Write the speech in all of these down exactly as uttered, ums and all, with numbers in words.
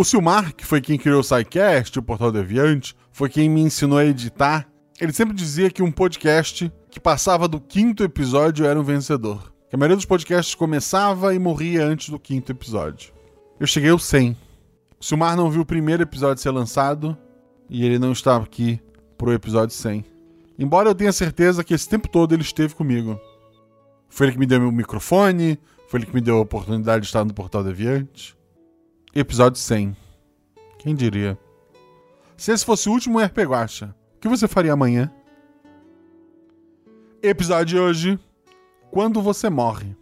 O Silmar, que foi quem criou o SciCast, o Portal Deviante, foi quem me ensinou a editar. Ele sempre dizia que um podcast que passava do quinto episódio era um vencedor. Que a maioria dos podcasts começava e morria antes do quinto episódio. Eu cheguei ao cem. O Silmar não viu o primeiro episódio ser lançado e ele não estava aqui pro episódio cem. Embora eu tenha certeza que esse tempo todo ele esteve comigo. Foi ele que me deu meu microfone, foi ele que me deu a oportunidade de estar no Portal Deviante. Episódio cem. Quem diria? Se esse fosse o último RPGuaxa, o que você faria amanhã? Episódio de hoje, Quando Você Morre.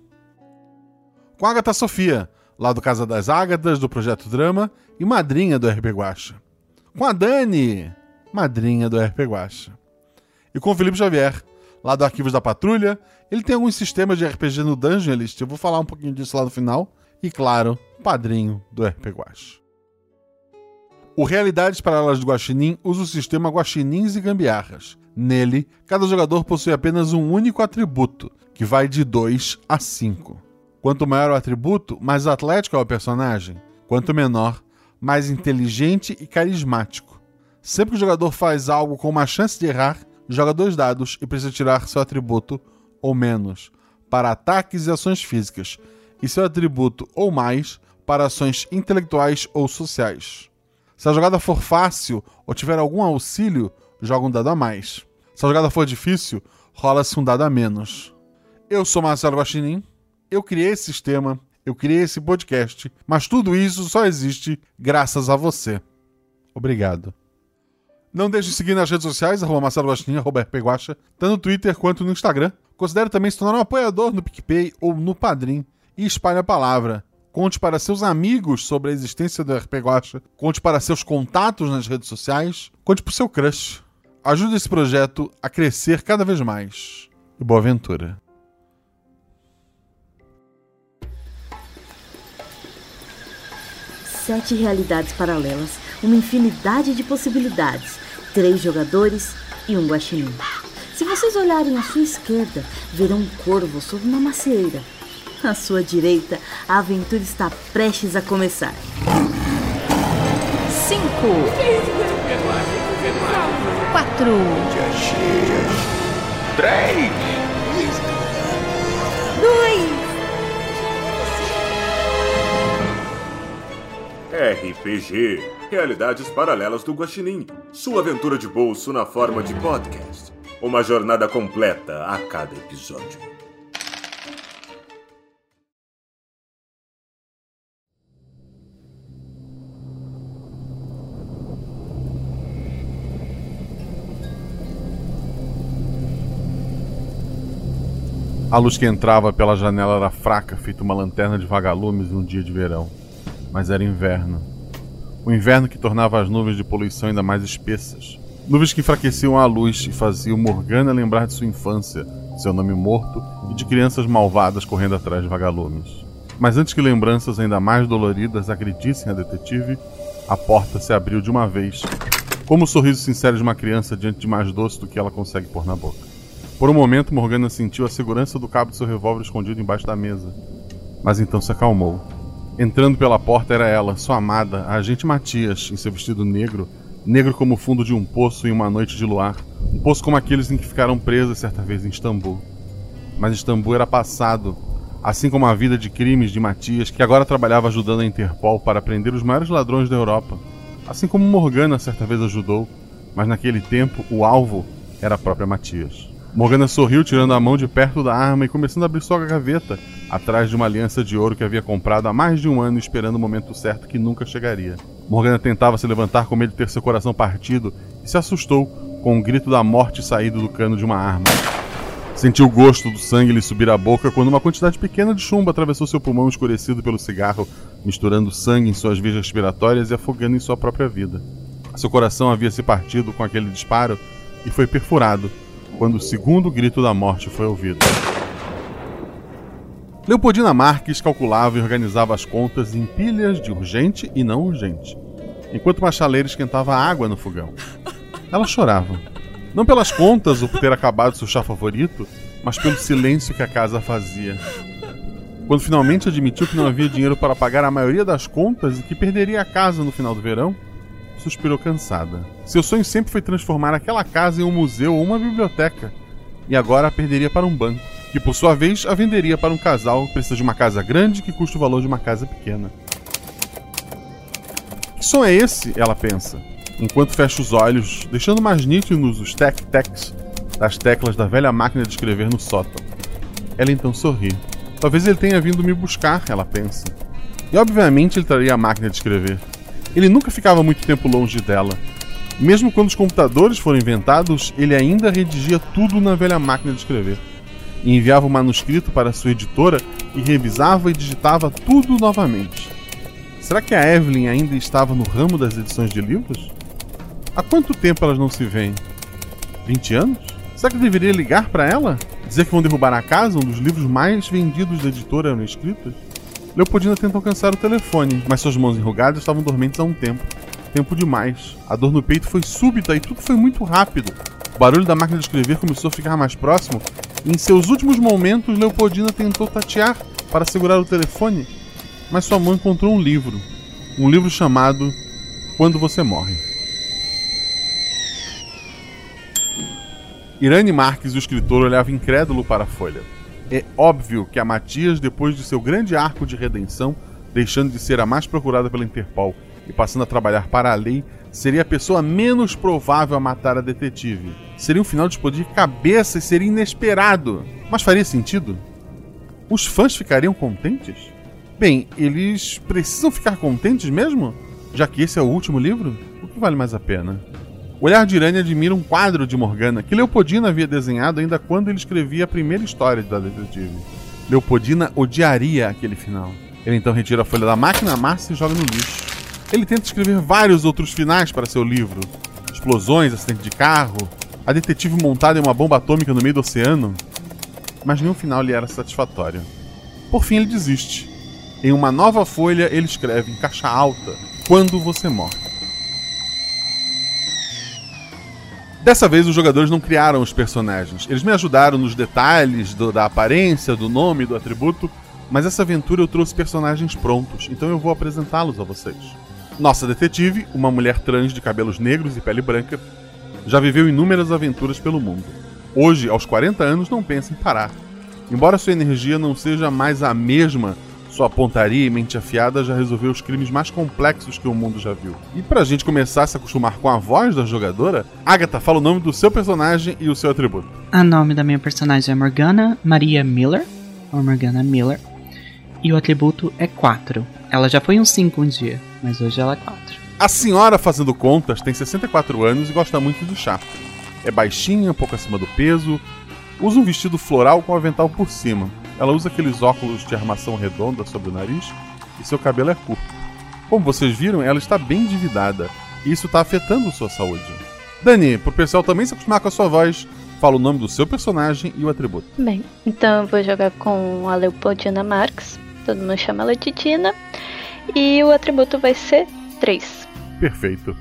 Com Agatha Sofia, lá do Casa das Ágatas, do Projeto Drama, e madrinha do RPGuaxa. Com a Dani, madrinha do RPGuaxa. E com o Felipe Xavier, lá do Arquivos da Patrulha. Ele tem alguns sistemas de R P G no Dungeon List, eu vou falar um pouquinho disso lá no final. E claro, padrinho do RPGuaxa. O Realidades Paralelas de Guaxinim usa o sistema Guaxinins e Gambiarras. Nele, cada jogador possui apenas um único atributo, que vai de dois a cinco. Quanto maior o atributo, mais atlético é o personagem. Quanto menor, mais inteligente e carismático. Sempre que o jogador faz algo com uma chance de errar, joga dois dados e precisa tirar seu atributo ou menos para ataques e ações físicas, e seu atributo ou mais para ações intelectuais ou sociais. Se a jogada for fácil ou tiver algum auxílio, joga um dado a mais. Se a jogada for difícil, rola-se um dado a menos. Eu sou Marcelo Guaxinim, eu criei esse sistema, eu criei esse podcast, mas tudo isso só existe graças a você. Obrigado. Não deixe de seguir nas redes sociais, arroba Marcelo Guaxinim, arroba RPGuaxa, tanto no Twitter quanto no Instagram. Considere também se tornar um apoiador no PicPay ou no Padrim. E espalhe a palavra. Conte para seus amigos sobre a existência do RPGuaxa. Conte para seus contatos nas redes sociais. Conte para o seu crush. Ajude esse projeto a crescer cada vez mais. E boa aventura. Sete realidades paralelas. Uma infinidade de possibilidades. Três jogadores e um guaxinim. Se vocês olharem à sua esquerda, verão um corvo sob uma macieira. À sua direita, a aventura está prestes a começar. Cinco. Quatro. Três. Dois. R P G. Realidades Paralelas do Guaxinim. Sua aventura de bolso na forma de podcast. Uma jornada completa a cada episódio. A luz que entrava pela janela era fraca, feita uma lanterna de vagalumes num dia de verão. Mas era inverno. O inverno que tornava as nuvens de poluição ainda mais espessas. Nuvens que enfraqueciam a luz e faziam Morgana lembrar de sua infância, de seu nome morto e de crianças malvadas correndo atrás de vagalumes. Mas antes que lembranças ainda mais doloridas agredissem a detetive, a porta se abriu de uma vez, como o sorriso sincero de uma criança diante de mais doce do que ela consegue pôr na boca. Por um momento, Morgana sentiu a segurança do cabo de seu revólver escondido embaixo da mesa. Mas então se acalmou. Entrando pela porta era ela, sua amada, a agente Matias, em seu vestido negro, negro como o fundo de um poço em uma noite de luar, um poço como aqueles em que ficaram presas certa vez em Istambul. Mas Istambul era passado, assim como a vida de crimes de Matias, que agora trabalhava ajudando a Interpol para prender os maiores ladrões da Europa. Assim como Morgana certa vez ajudou, mas naquele tempo o alvo era a própria Matias. Morgana sorriu, tirando a mão de perto da arma e começando a abrir sua gaveta, atrás de uma aliança de ouro que havia comprado há mais de um ano, esperando o momento certo que nunca chegaria. Morgana tentava se levantar com medo de ter seu coração partido e se assustou com o um grito da morte saído do cano de uma arma. Sentiu o gosto do sangue lhe subir à boca quando uma quantidade pequena de chumbo atravessou seu pulmão escurecido pelo cigarro, misturando sangue em suas vias respiratórias e afogando em sua própria vida. Seu coração havia se partido com aquele disparo e foi perfurado, quando o segundo grito da morte foi ouvido. Leopoldina Marques calculava e organizava as contas em pilhas de urgente e não urgente, enquanto uma chaleira esquentava água no fogão. Ela chorava. Não pelas contas ou por ter acabado seu chá favorito, mas pelo silêncio que a casa fazia. quando finalmente admitiu que não havia dinheiro para pagar a maioria das contas e que perderia a casa no final do verão, suspirou cansada. Seu sonho sempre foi transformar aquela casa em um museu ou uma biblioteca, e agora a perderia para um banco, que por sua vez a venderia para um casal que precisa de uma casa grande que custa o valor de uma casa pequena. Que som é esse? Ela pensa, enquanto fecha os olhos, deixando mais nítidos os tec-tecs das teclas da velha máquina de escrever no sótão. Ela então sorri. Talvez ele tenha vindo me buscar, ela pensa. E obviamente ele traria a máquina de escrever. Ele nunca ficava muito tempo longe dela. Mesmo quando os computadores foram inventados, ele ainda redigia tudo na velha máquina de escrever. E enviava o manuscrito para sua editora e revisava e digitava tudo novamente. Será que a Evelyn ainda estava no ramo das edições de livros? Há quanto tempo elas não se veem? vinte anos? Será que eu deveria ligar para ela? Dizer que vão derrubar a casa, um dos livros mais vendidos da editora no escrito? Leopoldina tenta alcançar o telefone, mas suas mãos enrugadas estavam dormentes há um tempo. Tempo demais. A dor no peito foi súbita e tudo foi muito rápido. O barulho da máquina de escrever começou a ficar mais próximo e em seus últimos momentos Leopoldina tentou tatear para segurar o telefone, mas sua mão encontrou um livro. Um livro chamado Quando Você Morre. Irani Marques, o escritor, olhava incrédulo para a folha. É óbvio que a Matias, depois de seu grande arco de redenção, deixando de ser a mais procurada pela Interpol e passando a trabalhar para a lei, seria a pessoa menos provável a matar a detetive. Seria um final de explodir cabeça e seria inesperado. Mas faria sentido? Os fãs ficariam contentes? Bem, eles precisam ficar contentes mesmo? Já que esse é o último livro? O que vale mais a pena? O olhar de Irani admira um quadro de Morgana que Leopoldina havia desenhado ainda quando ele escrevia a primeira história da detetive. Leopoldina odiaria aquele final. Ele então retira a folha da máquina, amassa e joga no lixo. Ele tenta escrever vários outros finais para seu livro. Explosões, acidente de carro, a detetive montada em uma bomba atômica no meio do oceano. Mas nenhum final lhe era satisfatório. Por fim, ele desiste. Em uma nova folha, ele escreve em caixa alta, Quando Você Morre. Dessa vez, os jogadores não criaram os personagens. Eles me ajudaram nos detalhes do, da aparência, do nome, do atributo, mas essa aventura eu trouxe personagens prontos, então eu vou apresentá-los a vocês. Nossa detetive, uma mulher trans de cabelos negros e pele branca, já viveu inúmeras aventuras pelo mundo. Hoje, aos quarenta anos, não pensa em parar. Embora sua energia não seja mais a mesma, sua pontaria e mente afiada já resolveu os crimes mais complexos que o mundo já viu. E pra gente começar a se acostumar com a voz da jogadora, Agatha, fala o nome do seu personagem e o seu atributo. O nome da minha personagem é Morgana Maria Miller, ou Morgana Miller, e o atributo é quatro. Ela já foi um cinco um dia, mas hoje ela é quatro. A senhora, fazendo contas, tem sessenta e quatro anos e gosta muito do chá. É baixinha, pouco acima do peso, usa um vestido floral com avental por cima. Ela usa aqueles óculos de armação redonda sobre o nariz e seu cabelo é curto. Como vocês viram, ela está bem endividada e isso está afetando sua saúde. Dani, para o pessoal também se acostumar com a sua voz, fala o nome do seu personagem e o atributo. Bem, então eu vou jogar com a Leopoldina Marques, todo mundo chama ela de Dina, e o atributo vai ser três. Perfeito.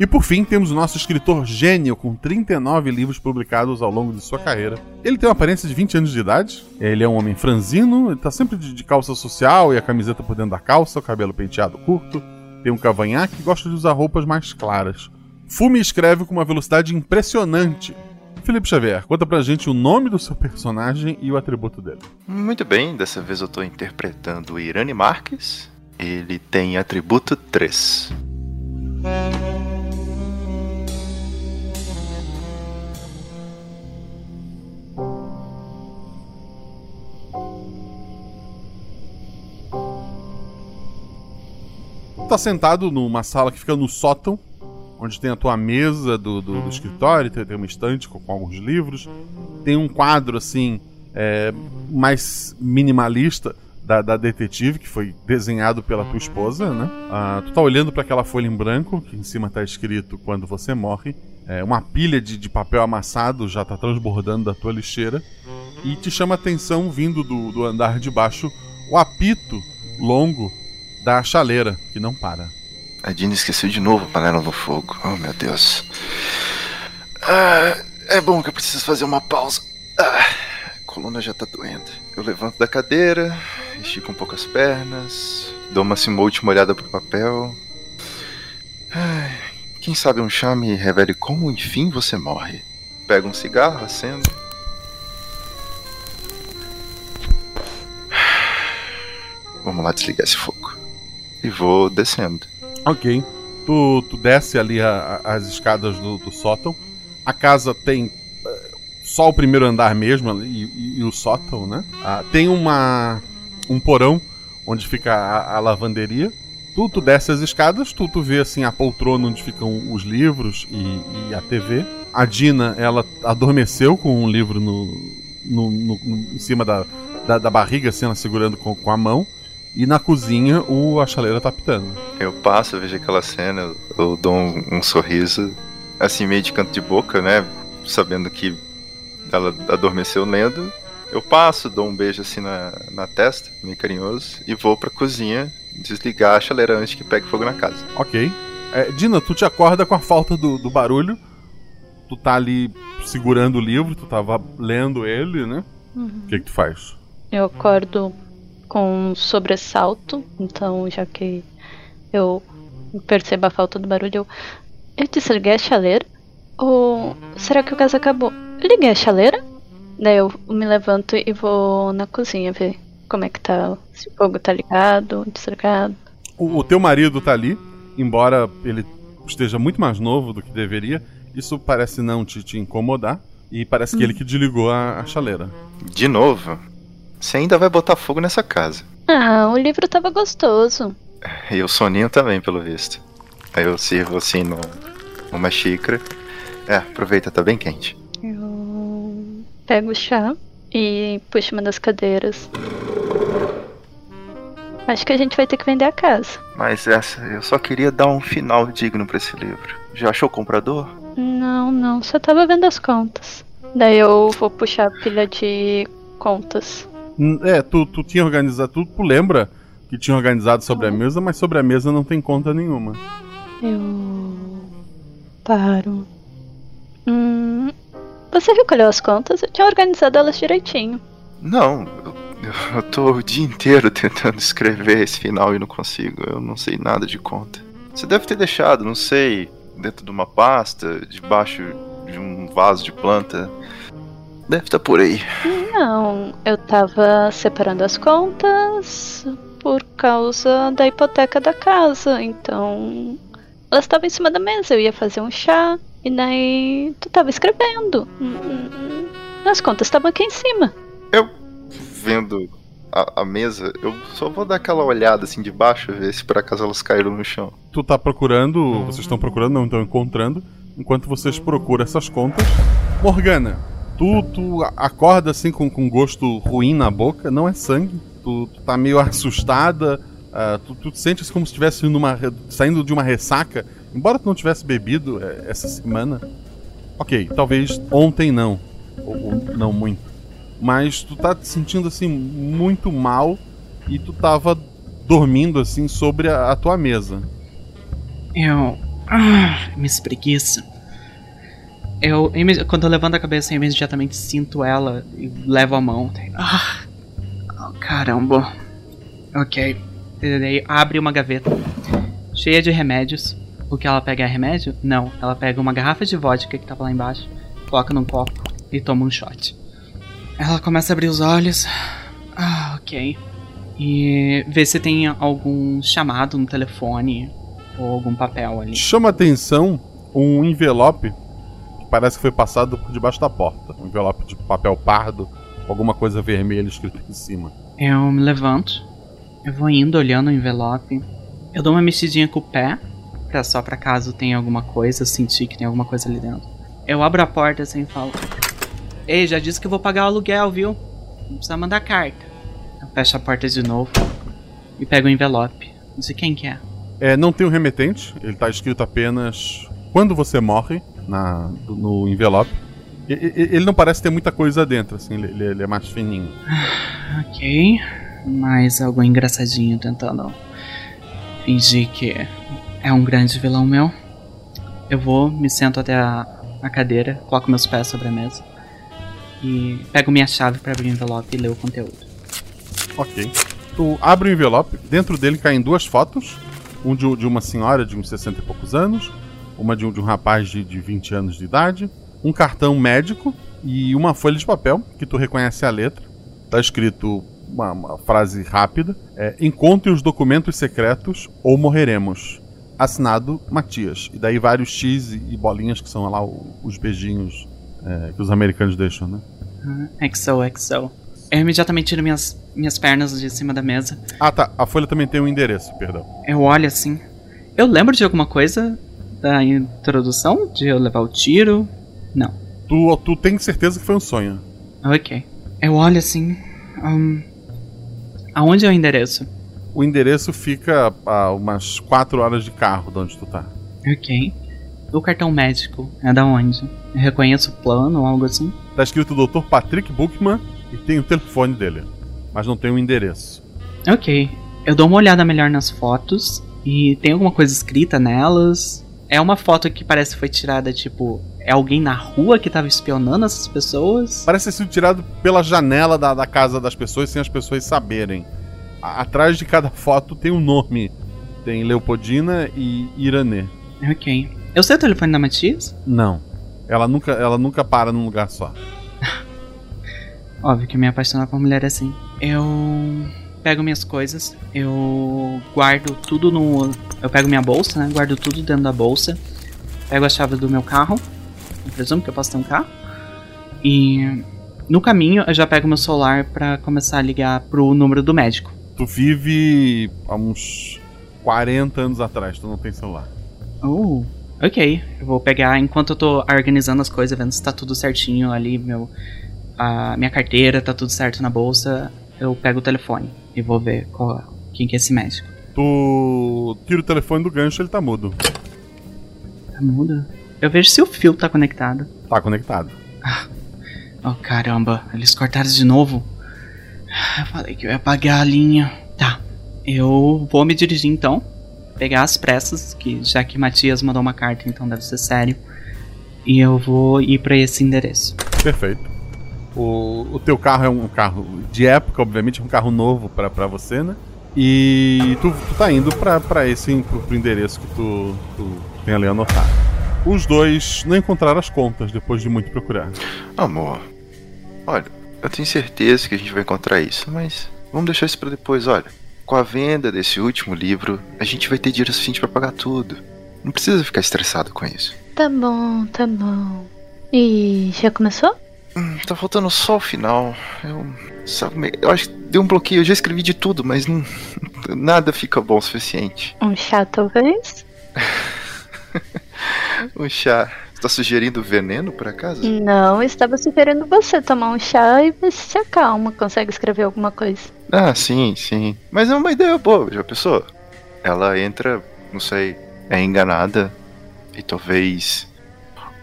E por fim, temos o nosso escritor gênio, com trinta e nove livros publicados ao longo de sua carreira. Ele tem uma aparência de vinte anos de idade, ele é um homem franzino, ele tá sempre de calça social e a camiseta por dentro da calça, o cabelo penteado curto, tem um cavanhaque e gosta de usar roupas mais claras. Fuma e escreve com uma velocidade impressionante. Felipe Xavier, conta pra gente o nome do seu personagem e o atributo dele. Muito bem, dessa vez eu tô interpretando o Irani Marques, ele tem atributo três. Tá sentado numa sala que fica no sótão, onde tem a tua mesa do, do, do escritório, tem, tem uma estante com, com alguns livros, tem um quadro assim é, mais minimalista da, da detetive, que foi desenhado pela tua esposa, né? Ah, tu tá olhando para aquela folha em branco, que em cima tá escrito Quando Você Morre, é, uma pilha de, de papel amassado já tá transbordando da tua lixeira, e te chama a atenção, vindo do, do andar de baixo, o apito longo da chaleira, que não para. A Dina esqueceu de novo a panela no fogo. Oh, meu Deus. Ah, é bom que eu preciso fazer uma pausa. Ah, coluna já tá doendo. Eu levanto da cadeira, estico um pouco as pernas, dou uma última olhada pro papel. Ai, quem sabe um chá me revele como, enfim, você morre. Pego um cigarro, acendo. Vamos lá desligar esse fogo. E vou descendo. Ok. Tu, tu desce ali a, a, as escadas do, do sótão. A casa tem uh, só o primeiro andar mesmo ali, e, e o sótão, né? Uh, tem uma, um porão onde fica a, a lavanderia. Tu, tu desce as escadas, tu, tu vê assim a poltrona onde ficam os livros e, e a T V. A Dina, ela adormeceu com um livro no, no, no, no, em cima da, da, da barriga, assim, ela segurando com, com a mão. E na cozinha, o, a chaleira tá pitando. Eu passo, eu vejo aquela cena, eu, eu dou um, um sorriso, assim, meio de canto de boca, né? Sabendo que ela adormeceu lendo. Eu passo, dou um beijo assim na, na testa, meio carinhoso, e vou pra cozinha desligar a chaleira antes que pegue fogo na casa. Ok. É, Dina, tu te acorda com a falta do, do barulho. Tu tá ali segurando o livro, tu tava lendo ele, né? Uhum. O que que tu faz? Eu acordo com um sobressalto, então já que eu percebo a falta do barulho, eu, eu desliguei a chaleira? Ou será que o gás acabou? Eu liguei a chaleira? Daí eu me levanto e vou na cozinha ver como é que tá, se o fogo tá ligado, desligado. O, o teu marido tá ali, embora ele esteja muito mais novo do que deveria, isso parece não te, te incomodar, e parece hum. que ele que desligou a, a chaleira. De novo? Você ainda vai botar fogo nessa casa. Ah, o livro tava gostoso. E o soninho também, pelo visto. Aí eu sirvo assim no, numa xícara. É, aproveita, tá bem quente. Eu pego o chá e puxo uma das cadeiras. Acho que a gente vai ter que vender a casa. Mas essa, eu só queria dar um final digno pra esse livro. Já achou o comprador? Não, não, só tava vendo as contas. Daí eu vou puxar a pilha de contas. É, tu, tu tinha organizado tudo, tu lembra que tinha organizado sobre a mesa, mas sobre a mesa não tem conta nenhuma. Eu... paro. Hum... Você recolheu as contas? Eu tinha organizado elas direitinho. Não, eu, eu tô o dia inteiro tentando escrever esse final e não consigo, eu não sei nada de conta. Você deve ter deixado, não sei, dentro de uma pasta, debaixo de um vaso de planta... Deve estar por aí. Não, eu tava separando as contas por causa da hipoteca da casa, então... Elas estavam em cima da mesa, eu ia fazer um chá, e daí tu tava escrevendo. As contas estavam aqui em cima. Eu, vendo a, a mesa, eu só vou dar aquela olhada assim de baixo, ver se por acaso elas caíram no chão. Tu tá procurando, vocês estão procurando, não estão encontrando. Enquanto vocês procuram essas contas, Morgana... Tu, tu acorda assim com, com gosto ruim na boca, não é sangue. Tu, tu tá meio assustada, uh, tu, tu te sentes como se estivesse saindo de uma ressaca, embora tu não tivesse bebido é, essa semana. Ok, talvez ontem não, ou, ou não muito. Mas tu tá te sentindo assim muito mal e tu tava dormindo assim sobre a, a tua mesa. Eu... Ah, me espreguiça. Eu, quando eu levanto a cabeça, eu imediatamente sinto ela e levo a mão. Ah, oh, caramba. Ok. Daí abre uma gaveta cheia de remédios. O que ela pega é remédio? Não. Ela pega uma garrafa de vodka que tava lá embaixo, coloca num copo e toma um shot. Ela começa a abrir os olhos. Ah, ok. E vê se tem algum chamado no telefone ou algum papel ali. Chama atenção um envelope. Parece que foi passado por debaixo da porta. Um envelope de papel pardo, alguma coisa vermelha escrita aqui em cima. Eu me levanto, eu vou indo olhando o envelope. Eu dou uma mexidinha com o pé, pra só pra caso tenha alguma coisa, sentir que tem alguma coisa ali dentro. Eu abro a porta assim e falo: ei, já disse que eu vou pagar o aluguel, viu? Não precisa mandar carta. Eu fecho a porta de novo e pego o envelope. Não sei quem que é. É, não tem um remetente, ele tá escrito apenas Quando Você Morre. Na, no envelope ele, ele não parece ter muita coisa dentro assim, ele, ele é mais fininho. Ok, mais algo engraçadinho tentando fingir que é um grande vilão meu. Eu vou, me sento até a, a cadeira, coloco meus pés sobre a mesa e pego minha chave pra abrir o envelope e ler o conteúdo. Ok. Tu abre o envelope, dentro dele caem duas fotos, um de, de uma senhora de uns sessenta e poucos anos, uma de, de um rapaz de, de vinte anos de idade, um cartão médico e uma folha de papel, que tu reconhece a letra. Tá escrito uma, uma frase rápida, é, encontre os documentos secretos ou morreremos. Assinado Matias. E daí vários X e bolinhas que são lá os beijinhos é, que os americanos deixam, né? X O X O. Eu imediatamente tiro minhas, minhas pernas de cima da mesa. Ah, tá. A folha também tem um endereço, perdão. Eu olho assim. Eu lembro de alguma coisa da introdução? De eu levar o tiro? Não. Tu, tu tem certeza que foi um sonho. Ok. Eu olho assim. Um, aonde é o endereço? O endereço fica a umas quatro horas de carro de onde tu tá. Ok. O cartão médico é da onde? Eu reconheço o plano ou algo assim? Tá escrito doutor Patrick Buchmann e tem o telefone dele, mas não tem o endereço. Ok. Eu dou uma olhada melhor nas fotos e tem alguma coisa escrita nelas. É uma foto que parece que foi tirada, tipo... É alguém na rua que tava espionando essas pessoas? Parece ter sido tirado pela janela da, da casa das pessoas sem as pessoas saberem. Atrás de cada foto tem um nome. Tem Leopoldina e Irani. Ok. Eu sei o telefone da Matias? Não. Ela nunca, ela nunca para num lugar só. Óbvio que me apaixonar por mulher é assim. Eu pego minhas coisas. Eu guardo tudo no... Eu pego minha bolsa, né? Guardo tudo dentro da bolsa. Pego a chave do meu carro. Eu presumo que eu posso ter um carro. E no caminho eu já pego meu celular pra começar a ligar pro número do médico. Tu vive há uns quarenta anos atrás, tu não tem celular. Oh, ok. Eu vou pegar, enquanto eu tô organizando as coisas, vendo se tá tudo certinho ali, meu, a minha carteira tá tudo certo na bolsa, eu pego o telefone e vou ver qual, quem que é esse médico. Tu tira o telefone do gancho, ele tá mudo. Tá mudo? Eu vejo se o fio tá conectado. Tá conectado. Ah. Oh, caramba, eles cortaram de novo. Eu falei que eu ia apagar a linha. Tá, eu vou me dirigir então. Pegar as pressas, que já que Matias mandou uma carta, então deve ser sério. E eu vou ir pra esse endereço. Perfeito. O, o teu carro é um carro de época, obviamente, é um carro novo pra, pra você, né? E tu, tu tá indo pra, pra esse pro, pro endereço que tu, tu tem ali anotado. Os dois não encontraram as contas depois de muito procurar. Amor, olha... Eu tenho certeza que a gente vai encontrar isso, mas vamos deixar isso pra depois, olha. Com a venda desse último livro, a gente vai ter dinheiro suficiente pra pagar tudo. Não precisa ficar estressado com isso. Tá bom, tá bom. E já começou? Hum, tá faltando só o final. Eu, sabe, eu acho que deu um bloqueio, eu já escrevi de tudo, mas não, nada fica bom o suficiente. Um chá, talvez? Um chá... Tá sugerindo veneno, por acaso? Não, eu estava sugerindo você tomar um chá e ver se acalma, consegue escrever alguma coisa. Ah, sim, sim. Mas é uma ideia boa, já pensou? Ela entra, não sei, é enganada e talvez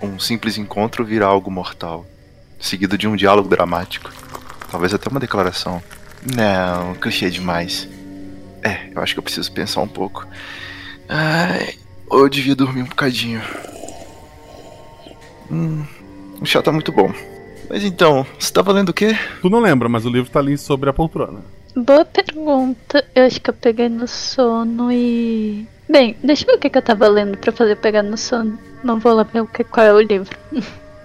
um simples encontro virá algo mortal, seguido de um diálogo dramático. Talvez até uma declaração. Não, clichê demais. É, eu acho que eu preciso pensar um pouco. Ai, ou eu devia dormir um bocadinho. Hum, o chá tá muito bom. Mas então, você tava lendo o quê? Tu não lembra, mas o livro tá ali sobre a poltrona. Boa pergunta. Eu acho que eu peguei no sono e... Bem, deixa eu ver o que, que eu tava lendo pra fazer pegar no sono. Não vou lá ver o que, qual é o livro.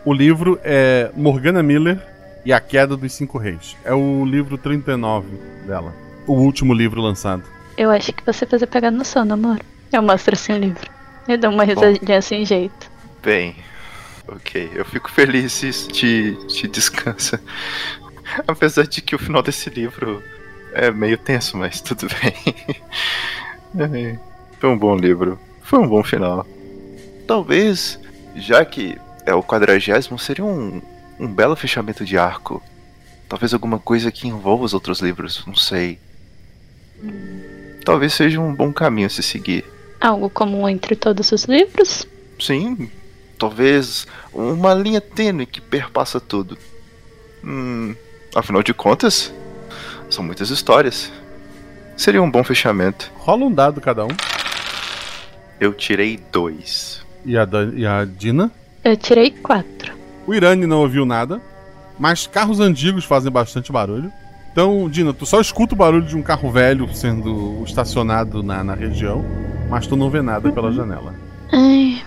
O livro é Morgana Miller e A Queda dos Cinco Reis. É o livro trinta e nove dela. O último livro lançado. Eu acho que você fazer pegar no sono, amor. Eu mostro assim o livro. Eu dou uma risadinha sem jeito. Bem... Ok, eu fico feliz se isso te, te descansa. Apesar de que o final desse livro é meio tenso, mas tudo bem. Foi um bom livro, foi um bom final. Talvez, já que é o quadragésimo, seria um, um belo fechamento de arco. Talvez alguma coisa que envolva os outros livros, não sei. Talvez seja um bom caminho a se seguir. Algo comum entre todos os livros? Sim. Talvez uma linha tênue que perpassa tudo. Hum, afinal de contas, são muitas histórias. Seria um bom fechamento. Rola um dado cada um. Eu tirei dois. E a, Dan- e a Dina? Eu tirei quatro. O Irani não ouviu nada. mas carros antigos fazem bastante barulho. Então, Dina, tu só escuta o barulho de um carro velho sendo estacionado na, na região, mas tu não vê nada uhum. pela janela. Ai,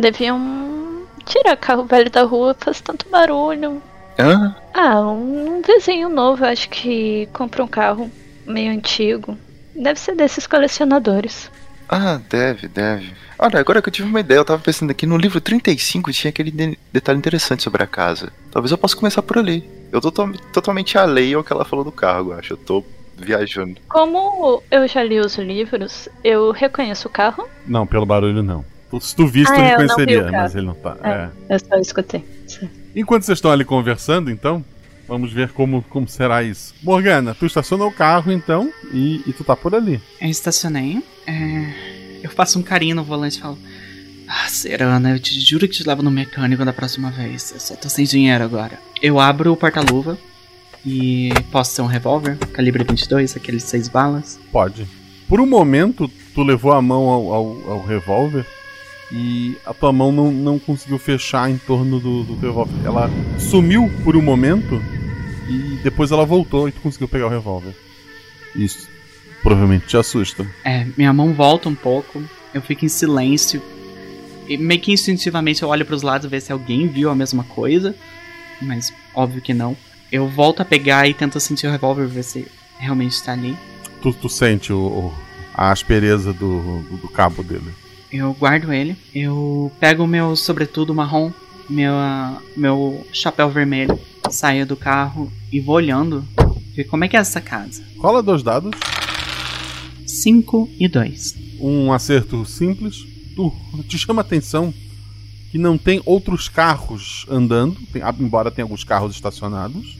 deviam tirar carro velho da rua, faz tanto barulho. Hã? Ah, um vizinho novo, acho que comprou um carro meio antigo. Deve ser desses colecionadores. Ah, deve, deve. Olha, agora que eu tive uma ideia, eu tava pensando aqui, no livro trinta e cinco tinha aquele de- detalhe interessante sobre a casa. Talvez eu possa começar por ali. Eu tô to- totalmente alheio ao que ela falou do carro, eu acho. Eu tô viajando. Como eu já li os livros, eu reconheço o carro? Não, pelo barulho não. Se tu visse, ah, tu reconheceria, mas ele não tá. É, é. Eu só escutei. Enquanto vocês estão ali conversando, então, vamos ver como, como será isso. Morgana, tu estacionou o carro, então, e, e tu tá por ali. Eu estacionei. É, eu faço um carinho no volante e falo... Ah, Serana, eu te juro que te levo no mecânico da próxima vez. Eu só tô sem dinheiro agora. Eu abro o porta-luva e posso ter um revólver, calibre vinte e dois, aqueles seis balas. Pode. Por um momento, tu levou a mão ao, ao, ao revólver e a tua mão não, não conseguiu fechar em torno do, do teu revólver. Ela sumiu por um momento e depois ela voltou e tu conseguiu pegar o revólver. Isso provavelmente te assusta. É, minha mão volta um pouco, eu fico em silêncio. E meio que instintivamente eu olho pros lados ver se alguém viu a mesma coisa. Mas óbvio que não. Eu volto a pegar e tento sentir o revólver, ver se realmente tá ali. Tu, tu sente o, o, a aspereza do, do cabo dele. Eu guardo ele. Eu pego o meu sobretudo marrom, meu, meu chapéu vermelho, saio do carro e vou olhando. Como é que é essa casa? Rola dois dados. cinco e dois. Um acerto simples. Tu, te chama a atenção que não tem outros carros andando, tem, embora tenha alguns carros estacionados,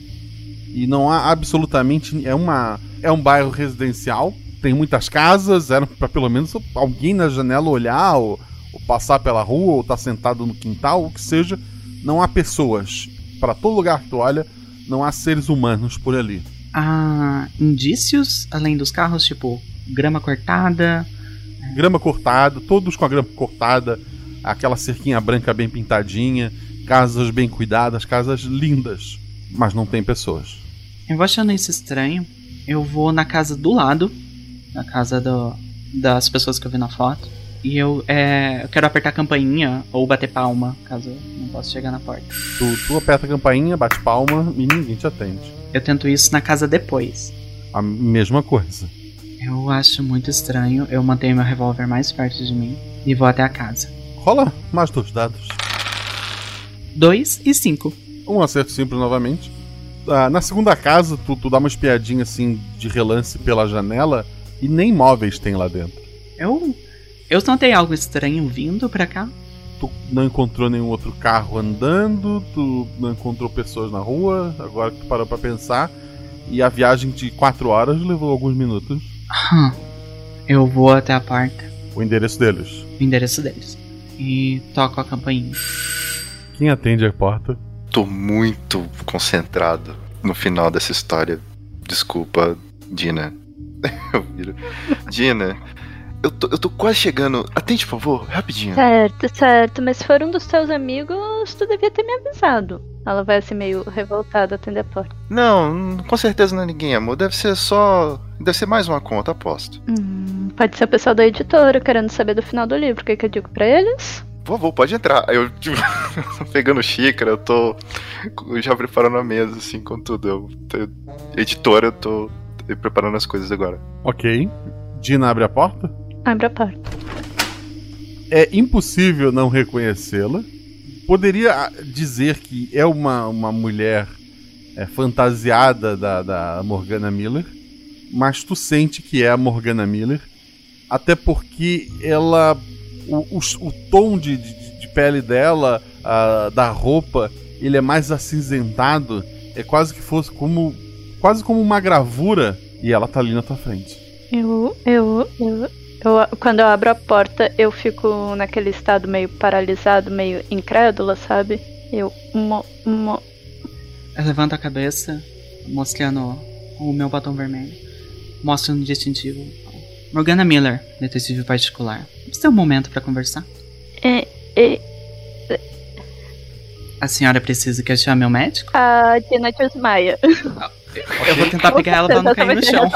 e não há absolutamente... É, uma, é um bairro residencial, tem muitas casas, era pra pelo menos alguém na janela olhar, ou, ou passar pela rua, ou estar tá sentado no quintal, o que seja. Não há pessoas. Pra todo lugar que tu olha, não há seres humanos por ali. Há ah, indícios, além dos carros, tipo grama cortada... Grama cortada, todos com a grama cortada, aquela cerquinha branca bem pintadinha, casas bem cuidadas, casas lindas, mas não tem pessoas. Eu vou achando isso estranho. Eu vou na casa do lado, na casa do, das pessoas que eu vi na foto, e eu, é, eu quero apertar a campainha ou bater palma, caso eu não possa chegar na porta. Tu, tu aperta a campainha, bate palma e ninguém te atende. Eu tento isso na casa depois. A mesma coisa. Eu acho muito estranho, eu mantenho meu revólver mais perto de mim e vou até a casa. Rola mais dois dados. Dois e cinco. Um acerto simples novamente. Ah, na segunda casa, tu, tu dá uma espiadinha assim de relance pela janela e nem móveis tem lá dentro. Eu, eu notei algo estranho vindo pra cá. Tu não encontrou nenhum outro carro andando, tu não encontrou pessoas na rua, agora que tu parou pra pensar. E a viagem de quatro horas levou alguns minutos. Eu vou até a porta. O endereço deles. O endereço deles. E toco a campainha. Quem atende a porta? Tô muito concentrado no final dessa história. Desculpa, Dina. Eu viro. Dina, eu tô, eu tô quase chegando. Atende, por favor, rapidinho. Certo, certo. Mas se for um dos teus amigos, tu devia ter me avisado. Ela vai assim meio revoltada atender a porta. Não, com certeza não é ninguém, amor. Deve ser só... Deve ser mais uma conta, aposto. Hum, pode ser o pessoal da editora querendo saber do final do livro. O que, que eu digo pra eles? Vovô, pode entrar. Eu tipo, pegando xícara, eu tô já preparando a mesa, assim, com tudo. Eu, eu, editora, eu tô preparando as coisas agora. Ok. Dina abre a porta? Abre a porta. É impossível não reconhecê-la. Poderia dizer que é uma, uma mulher é, fantasiada da, da Morgana Miller, mas tu sente que é a Morgana Miller, até porque ela, o, o, o tom de, de, de pele dela, a, da roupa, ele é mais acinzentado, é quase que fosse como, quase como uma gravura, e ela tá ali na tua frente. Eu, eu, eu... Eu, quando eu abro a porta, eu fico naquele estado meio paralisado, meio incrédula, sabe? Eu... Mo, mo... Eu levanto a cabeça, mostrando o meu batom vermelho. Mostro um distintivo. Morgana Miller, detetive particular. Você tem um momento pra conversar? É... é, é A senhora precisa que eu chame o médico? A Dina desmaia. Eu vou tentar pegar ela pra não cair no chão.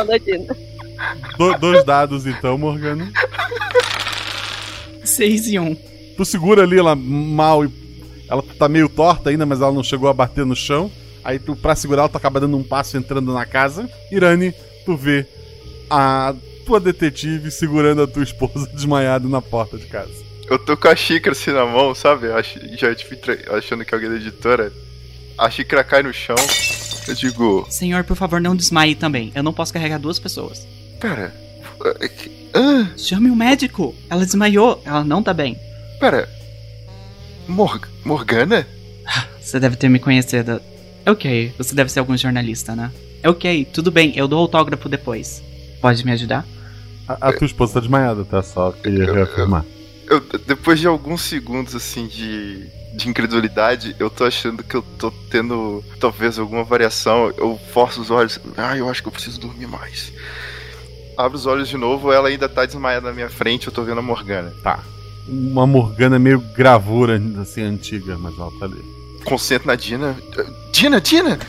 Do, dois dados então, Morgana. Seis e um. Tu segura ali ela mal e ela tá meio torta ainda, mas ela não chegou a bater no chão. Aí tu, pra segurar ela, tu acaba dando um passo entrando na casa. Irani, tu vê a tua detetive segurando a tua esposa desmaiada na porta de casa. Eu tô com a xícara assim na mão, sabe? Já tipo, achando que alguém da editora. A xícara cai no chão. Eu digo... Senhor, por favor, não desmaie também. Eu não posso carregar duas pessoas. Pera... Ah. Chame o médico. Ela desmaiou. Ela não tá bem. Pera... Mor- Morgana? Você deve ter me conhecido. Ok, você deve ser algum jornalista, né? Ok, tudo bem. Eu dou autógrafo depois. Pode me ajudar? A, a tua esposa tá desmaiada, tá? Só queria reafirmar. Eu, eu, depois de alguns segundos, assim, de... de incredulidade, eu tô achando que eu tô tendo, talvez, alguma variação. Eu forço os olhos. Ah, eu acho que eu preciso dormir mais. Abro os olhos de novo, ela ainda tá desmaiada na minha frente, eu tô vendo a Morgana. Tá. Uma Morgana meio gravura, assim, antiga, mas ela tá ali. Concentro na Dina. Dina, Dina!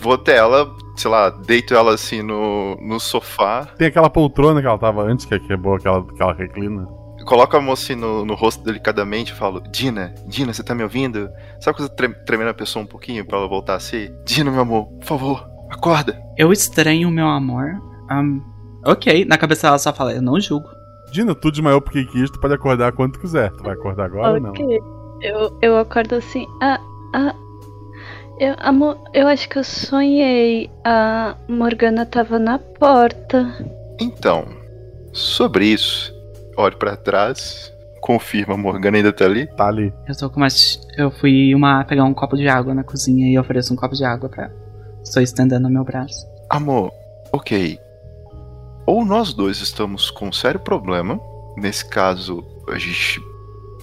Vou até ela, sei lá, deito ela, assim, no, no sofá. Tem aquela poltrona que ela tava antes, que é boa, que ela, que ela reclina. Coloco a moça no, no rosto delicadamente e falo: Dina, Dina, você tá me ouvindo? Sabe quando tre- tremendo a pessoa um pouquinho pra ela voltar assim? Dina, meu amor, por favor, acorda. Eu estranho, meu amor. Um, ok, na cabeça ela só fala: eu não julgo. Dina, tu desmaiou porque quis, tu pode acordar quando quiser. Tu vai acordar agora okay. ou não? Eu, eu acordo assim. Ah, ah. Eu, amor, eu acho que eu sonhei. A Morgana tava na porta. Então, sobre isso. Olho pra trás, confirma, a Morgana ainda tá ali? Tá ali. Eu tô com uma... Eu fui uma... pegar um copo de água na cozinha e ofereço um copo de água pra... Estou estendendo meu braço. Amor, ok. Ou nós dois estamos com um sério problema. Nesse caso, a gente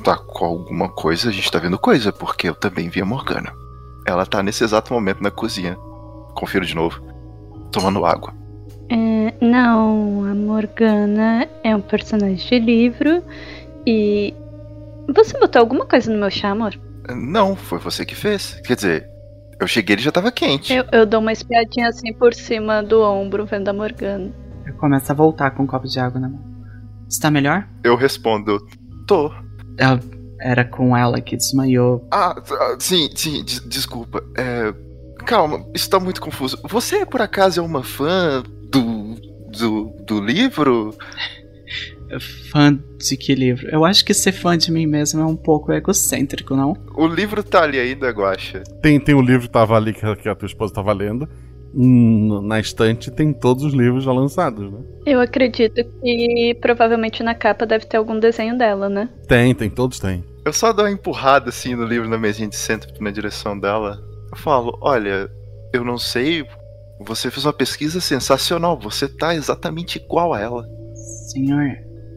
tá com alguma coisa, a gente tá vendo coisa, porque eu também vi a Morgana. Ela tá nesse exato momento na cozinha. Confiro de novo. Tomando água. É, não, a Morgana é um personagem de livro e... Você botou alguma coisa no meu chá, amor? Não, foi você que fez. Quer dizer, eu cheguei e ele já tava quente. Eu, eu dou uma espiadinha assim por cima do ombro vendo a Morgana. Eu começo a voltar com um copo de água na mão. Está melhor? Eu respondo, tô. Ela, era com ela que desmaiou. Ah, sim, sim, des- desculpa. É, calma, isso tá muito confuso. Você, por acaso, é uma fã... Do, do, do livro? Fã de que livro? Eu acho que ser fã de mim mesmo é um pouco egocêntrico, não? O livro tá ali ainda, Guaxa. Tem, tem o livro que tava ali, que a tua esposa tava lendo. Na estante tem todos os livros já lançados, né? Eu acredito que provavelmente na capa deve ter algum desenho dela, né? Tem, tem, todos tem. Eu só dou uma empurrada assim no livro na mesinha de centro, na direção dela. Eu falo, olha, eu não sei... Você fez uma pesquisa sensacional. Você tá exatamente igual a ela. Senhor,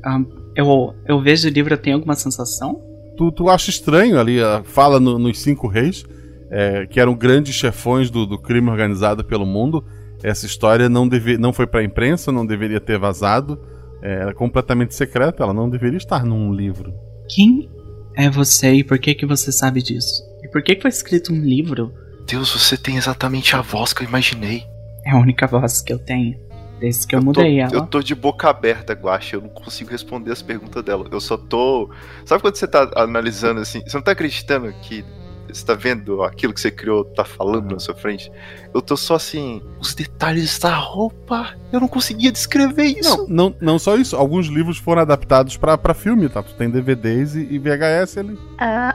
um, eu, eu vejo o livro, eu tenho alguma sensação? Tu, tu acha estranho ali a fala no, nos Cinco Reis, é, que eram grandes chefões do, do crime organizado pelo mundo. Essa história não, deve, não foi pra imprensa, não deveria ter vazado. É, era completamente secreta, ela não deveria estar num livro. Quem é você e por que, que você sabe disso? E por que, que foi escrito um livro? Deus, você tem exatamente a voz que eu imaginei. É a única voz que eu tenho, desde que eu, eu mudei tô, ela. Eu tô de boca aberta, Guaxa, eu não consigo responder as perguntas dela. Eu só tô... Sabe quando você tá analisando assim, você não tá acreditando que você tá vendo aquilo que você criou, tá falando uhum. na sua frente? Eu tô só assim, os detalhes da roupa, eu não conseguia descrever isso. Não, não, não só isso, alguns livros foram adaptados pra, pra filme, tá? Tem D V Ds e, e V H S ali. A,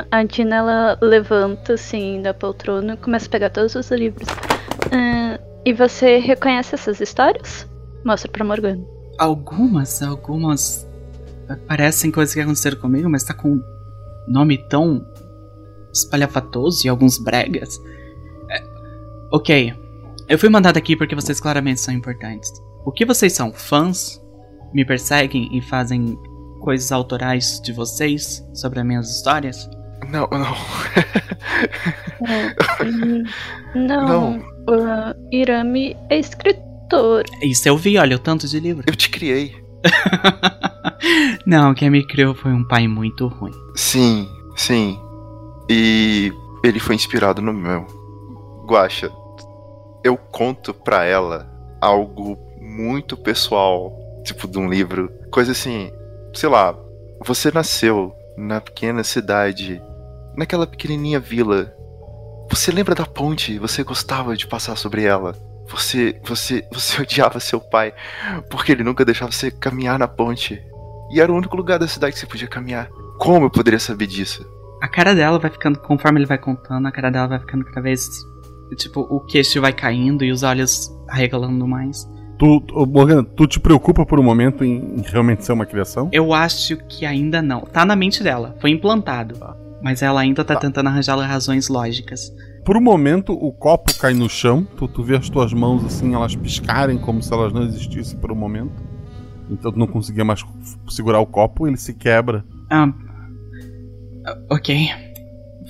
a, a Dina, ela levanta assim da poltrona e começa a pegar todos os livros. Uh, e você reconhece essas histórias? Mostra pra Morgana. Algumas, algumas parecem coisas que aconteceram comigo, mas tá com um nome tão espalhafatoso e alguns bregas. É, ok, eu fui mandado aqui porque vocês claramente são importantes. O que vocês são? Fãs? Me perseguem e fazem coisas autorais de vocês sobre as minhas histórias? Não, não. Não, não. Uh, Irani é escritor. Isso eu vi, olha o tanto de livro. Eu te criei. Não, quem me criou foi um pai muito ruim. Sim, sim. E ele foi inspirado no meu. Guaxa, eu conto pra ela algo muito pessoal, tipo de um livro, coisa assim, sei lá, você nasceu na pequena cidade, naquela pequenininha vila, você lembra da ponte, você gostava de passar sobre ela, você, você, você odiava seu pai, porque ele nunca deixava você caminhar na ponte, e era o único lugar da cidade que você podia caminhar, como eu poderia saber disso? A cara dela vai ficando, conforme ele vai contando, a cara dela vai ficando cada vez, tipo, o queixo vai caindo e os olhos arregalando mais. Tu, Morgana, tu te preocupa por um momento em realmente ser uma criação? Eu acho que ainda não. Tá na mente dela, foi implantado. Tá. Mas ela ainda tá, tá. tentando arranjar razões lógicas. Por um momento, o copo cai no chão. Tu, tu vê as tuas mãos assim, elas piscarem como se elas não existissem por um momento. Então tu não conseguia mais segurar o copo, ele se quebra. Ah, ok.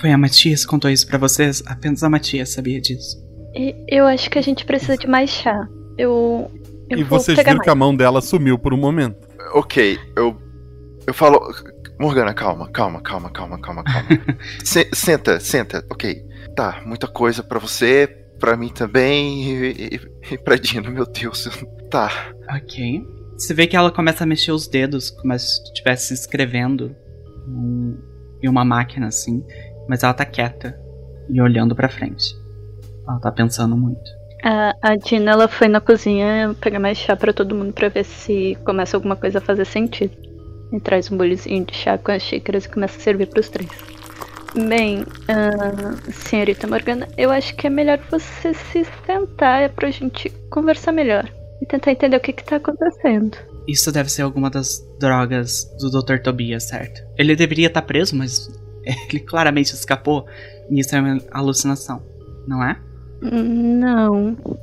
Foi a Matias que contou isso pra vocês? Apenas a Matias sabia disso. Eu acho que a gente precisa de mais chá. Eu, eu e vocês viram mais. Que a mão dela sumiu por um momento. Ok, eu eu falo... Morgana, calma, calma, calma, calma, calma, calma. Se, senta, senta, ok. Tá, muita coisa pra você, pra mim também e, e, e pra Dino, meu Deus. Tá. Ok. Você vê que ela começa a mexer os dedos, como se estivesse escrevendo um, em uma máquina, assim. Mas ela tá quieta e olhando pra frente. Ela tá pensando muito. A, a Dina, ela foi na cozinha pegar mais chá pra todo mundo pra ver se começa alguma coisa a fazer sentido. E traz um bolizinho de chá com as xícaras e começa a servir pros três. Bem, uh, senhorita Morgana, eu acho que é melhor você se sentar é pra gente conversar melhor e tentar entender o que que tá acontecendo. Isso deve ser alguma das drogas do doutor Tobias, certo? Ele deveria estar preso, mas ele claramente escapou e isso é uma alucinação, não é? Não. O,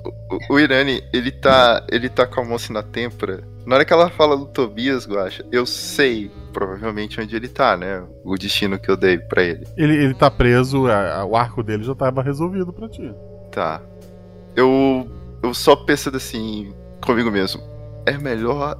o Irani, ele tá, ele tá com a mão assim na têmpora. Na hora que ela fala do Tobias, Guaxa, eu sei provavelmente onde ele tá, né? O destino que eu dei pra ele. Ele, ele tá preso, a, a, o arco dele já tava resolvido pra ti. Tá. Eu, eu só pensando assim, comigo mesmo. É melhor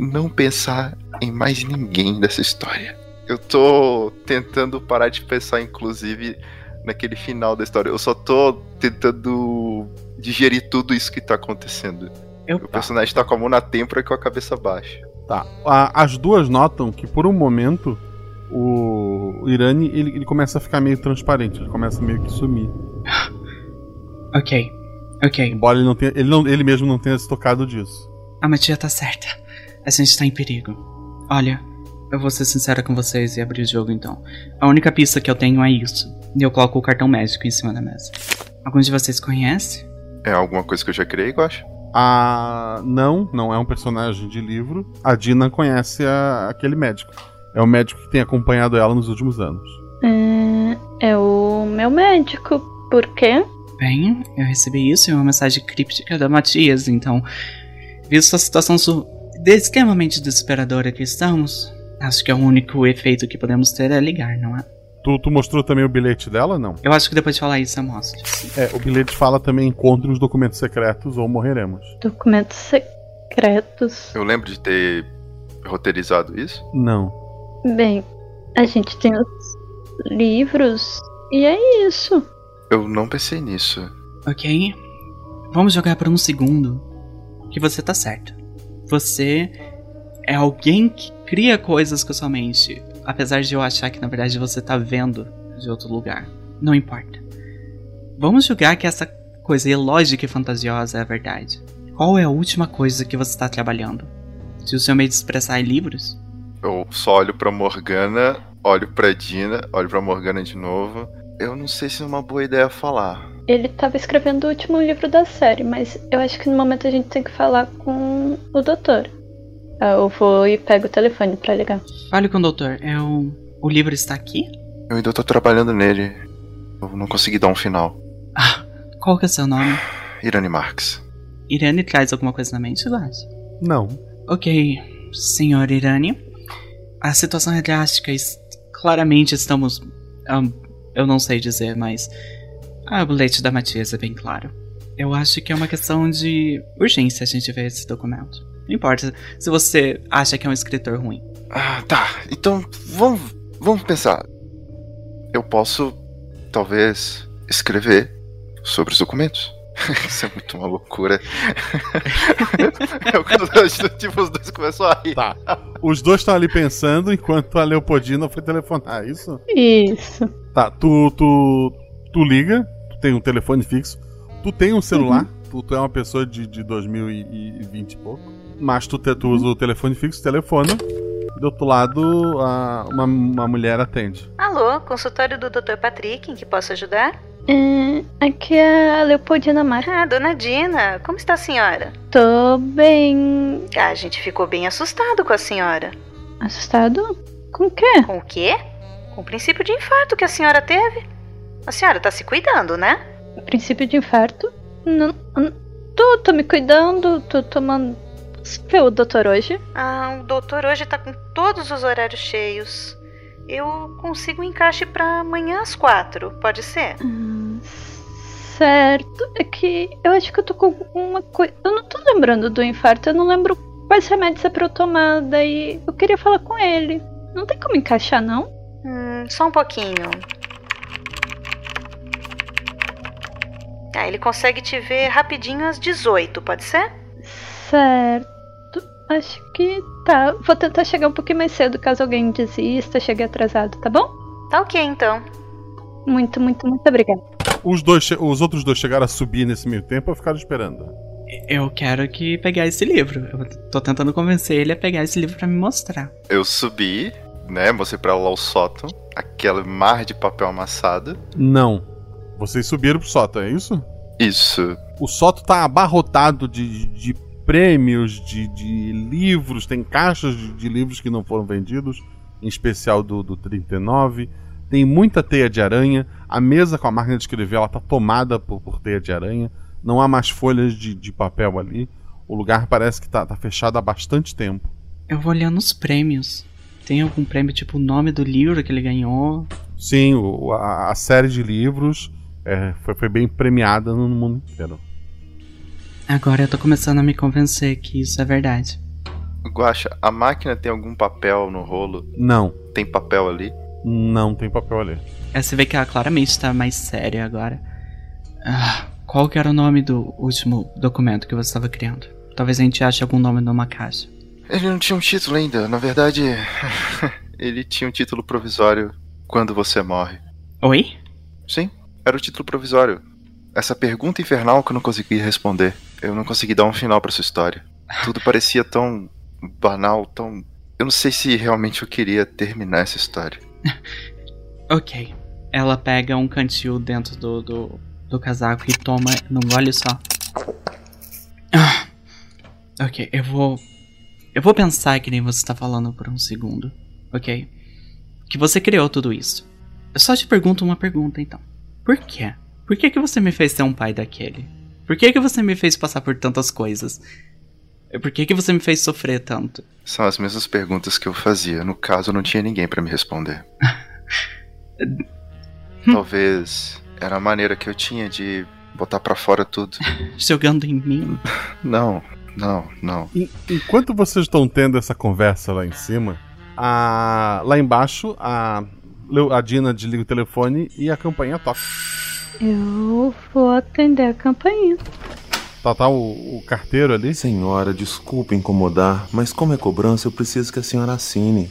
não pensar em mais ninguém dessa história. Eu tô tentando parar de pensar, inclusive... naquele final da história. Eu só tô tentando digerir tudo isso que tá acontecendo. Eu, o personagem tá com a mão na têmpora e com a cabeça baixa. Tá. A, as duas notam que por um momento o Irani ele, ele começa a ficar meio transparente. Ele começa meio que sumir. Ok. Ok. Embora ele, não tenha, ele, não, ele mesmo não tenha se tocado disso. A Matia tá certa. A gente tá em perigo. Olha, eu vou ser sincera com vocês e abrir o jogo então. A única pista que eu tenho é isso. E eu coloco o cartão médico em cima da mesa. Alguns de vocês conhecem? É alguma coisa que eu já criei, eu acho. Ah, não, não é um personagem de livro. A Dina conhece a, aquele médico. É o médico que tem acompanhado ela nos últimos anos. Hum, é o meu médico, por quê? Bem, eu recebi isso em uma mensagem críptica da Matias, então... Visto a situação su- extremamente desesperadora que estamos, acho que é o único efeito que podemos ter é ligar, não é? Tu, tu mostrou também o bilhete dela, não? Eu acho que depois de falar isso eu mostro. É, o bilhete fala também, encontre os documentos secretos ou morreremos. Documentos secretos? Eu lembro de ter roteirizado isso? Não. Bem, a gente tem os livros e é isso. Eu não pensei nisso. Ok, vamos jogar por um segundo que você tá certo. Você é alguém que cria coisas com a sua mente. Apesar de eu achar que, na verdade, você tá vendo de outro lugar. Não importa. Vamos julgar que essa coisa ilógica e fantasiosa é a verdade. Qual é a última coisa que você tá trabalhando? Se o seu meio de expressar é livros? Eu só olho pra Morgana, olho pra Dina, olho pra Morgana de novo. Eu não sei se é uma boa ideia falar. Ele tava escrevendo o último livro da série, mas eu acho que no momento a gente tem que falar com o doutor. Eu vou e pego o telefone pra ligar. Fale com o doutor, eu... o livro está aqui? Eu ainda tô trabalhando nele. Eu não consegui dar um final. Ah, qual que é o seu nome? Irani Marques. Irani traz alguma coisa na mente, Lázio? Não. Ok, senhor Irani. A situação é drástica. Claramente estamos... Um, eu não sei dizer, mas... Ah, o bilhete da Matias é bem claro. Eu acho que é uma questão de urgência a gente ver esse documento. Não importa se você acha que é um escritor ruim. Ah, tá. Então, vamos, vamos pensar. eu posso, talvez, escrever sobre os documentos. Isso é muito uma loucura. Eu, tipo, os dois começam a rir. Tá. Os dois estão ali pensando enquanto a Leopoldina foi telefonar, isso? Isso. Tá, tu, tu, tu liga, tu tem um telefone fixo, tu tem um celular, uhum. tu, tu é uma pessoa de, de dois mil e vinte e pouco, mas tu, te, tu usa o telefone fixo, telefona. Do outro lado, a, uma, uma mulher atende. Alô, consultório do doutor Patrick, em que posso ajudar? É, aqui é a Leopoldina Marques. Ah, dona Dina, como está a senhora? Tô bem. Ah, a gente ficou bem assustado com a senhora. Assustado? Com o quê? Com o quê? Com o princípio de infarto que a senhora teve. A senhora tá se cuidando, né? O princípio de infarto? Não, não tô, tô me cuidando, tô tomando... Você o doutor hoje? Ah, o doutor hoje tá com todos os horários cheios. Eu consigo um encaixe pra amanhã às quatro, pode ser? Hum, certo, é que eu acho que eu tô com uma coisa... Eu não tô lembrando do infarto, eu não lembro quais remédios é pra eu tomar, daí eu queria falar com ele. Não tem como encaixar, não? Hum, só um pouquinho. Ah, ele consegue te ver rapidinho às dezoito, pode ser? Certo. Acho que tá. Vou tentar chegar um pouquinho mais cedo, caso alguém desista, chegue atrasado, tá bom? Tá ok, então. Muito, muito, muito obrigada. Os, dois, os outros dois chegaram a subir nesse meio tempo ou ficaram esperando? Eu quero que pegar esse livro. Eu tô tentando convencer ele a pegar esse livro pra me mostrar. Eu subi, né, mostrei pra ela lá o sótão, aquele mar de papel amassado. Não. Vocês subiram pro sótão, é isso? Isso. O sótão tá abarrotado de... de... prêmios, de, de livros, tem caixas de, de livros que não foram vendidos, em especial do, do trinta e nove, tem muita teia de aranha, a mesa com a máquina de escrever ela tá tomada por, por teia de aranha, não há mais folhas de, de papel ali, o lugar parece que tá, tá fechado há bastante tempo. Eu vou olhando os prêmios, tem algum prêmio tipo o nome do livro que ele ganhou? Sim, o, a, a série de livros é, foi, foi bem premiada no mundo inteiro. Agora eu tô começando a me convencer que isso é verdade. Guaxa, a máquina tem algum papel no rolo? Não. Tem papel ali? Não tem papel ali. É, você vê que ela claramente tá mais séria agora. Ah, qual que era o nome do último documento que você estava criando? Talvez a gente ache algum nome numa caixa. Ele não tinha um título ainda. Na verdade, ele tinha um título provisório, Quando Você Morre. Oi? Sim, era o título provisório. Essa pergunta infernal que eu não consegui responder. Eu não consegui dar um final pra sua história. Tudo parecia tão banal, tão... Eu não sei se realmente eu queria terminar essa história. Ok. Ela pega um cantil dentro do, do, do casaco e toma num gole só. Ah. Ok, eu vou... Eu vou pensar que nem você tá falando por um segundo. Ok? Que você criou tudo isso. Eu só te pergunto uma pergunta, então. Por quê? Por que que você me fez ser um pai daquele? Por que que você me fez passar por tantas coisas? Por que que você me fez sofrer tanto? São as mesmas perguntas que eu fazia. No caso, não tinha ninguém pra me responder. Talvez era a maneira que eu tinha de botar pra fora tudo. Jogando em mim? Não, não, não. Enquanto vocês estão tendo essa conversa lá em cima, a... lá embaixo, a, a Dina desliga o telefone e a campainha toca. Eu vou atender a campainha. Tá, tá o, o carteiro ali? Senhora, desculpe incomodar, mas como é cobrança, eu preciso que a senhora assine.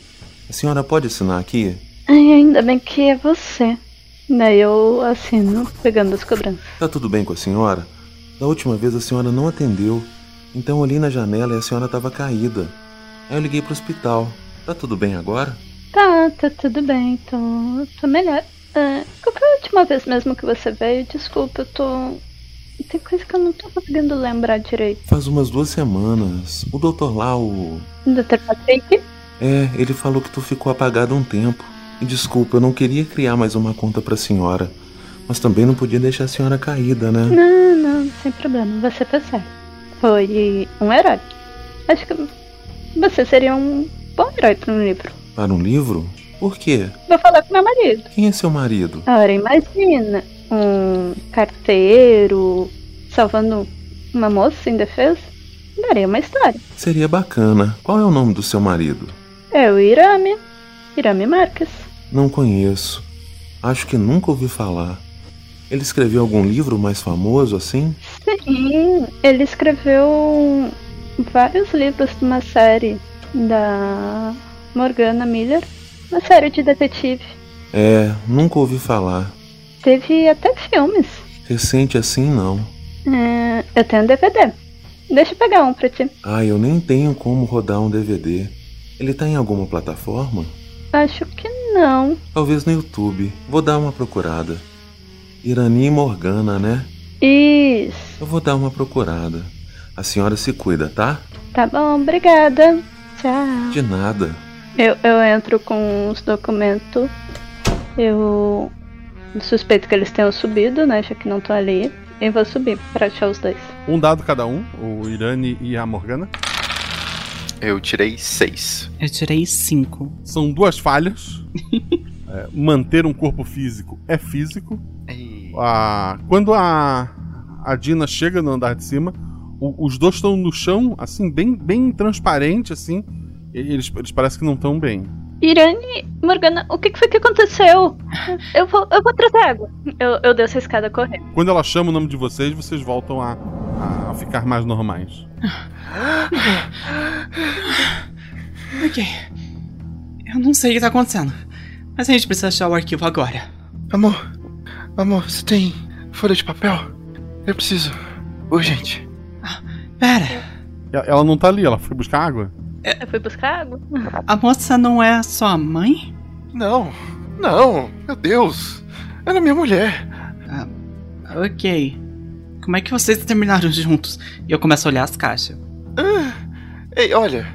A senhora pode assinar aqui? Ai, ainda bem que é você. Daí eu assino, pegando as cobranças. Tá tudo bem com a senhora? Da última vez a senhora não atendeu. Então eu olhei na janela e a senhora tava caída. Aí eu liguei pro hospital. Tá tudo bem agora? Tá, tá tudo bem, tô, tô melhor. É, qual foi a última vez mesmo que você veio? Desculpa, eu tô... Tem coisa que eu não tô conseguindo lembrar direito. Faz umas duas semanas. O doutor lá, o... doutor Patrick? É, ele falou que tu ficou apagado um tempo. E desculpa, eu não queria criar mais uma conta pra senhora. Mas também não podia deixar a senhora caída, né? Não, não, sem problema, você tá certo. Foi um herói. Acho que você seria um bom herói pra um livro. Para um livro? Por quê? Vou falar com meu marido. Quem é seu marido? Ora, imagina, um carteiro salvando uma moça indefesa. Daria uma história. Seria bacana. Qual é o nome do seu marido? É o Irani. Irani Marques. Não conheço. Acho que nunca ouvi falar. Ele escreveu algum livro mais famoso, assim? Sim, ele escreveu vários livros de uma série da Morgana Miller, uma série de detetive. É, nunca ouvi falar. Teve até filmes. Recente assim, não. É, eu tenho um D V D. Deixa eu pegar um pra ti. Ah, eu nem tenho como rodar um D V D. Ele tá em alguma plataforma? Acho que não. Talvez no YouTube. Vou dar uma procurada. Irani e Morgana, né? Isso. Eu vou dar uma procurada. A senhora se cuida, tá? Tá bom, obrigada. Tchau. De nada. Eu, eu entro com os documentos. Eu suspeito que eles tenham subido, né? Já que não tô ali. Eu vou subir pra achar os dois. Um dado cada um, o Irani e a Morgana. Eu tirei seis. Eu tirei cinco. São duas falhas. É, manter um corpo físico é físico. A, quando a, a Dina chega no andar de cima, o, os dois estão no chão, assim, bem, bem transparente, assim. Eles, eles parecem que não estão bem. Irani, Morgana, o que foi que aconteceu? Eu vou, eu vou trazer água. Eu, eu desço a escada correndo. Quando ela chama o nome de vocês, vocês voltam a, a ficar mais normais. Ok. Eu não sei o que tá acontecendo, mas a gente precisa achar o arquivo agora. Amor, amor, você tem folha de papel? Eu preciso, urgente. Ah, pera. Ela, ela não tá ali, ela foi buscar água? Eu fui buscar água? A moça não é sua mãe? Não, não, meu Deus. Ela é minha mulher. Ah, ok. Como é que vocês terminaram juntos? E eu começo a olhar as caixas. Ah, ei, olha,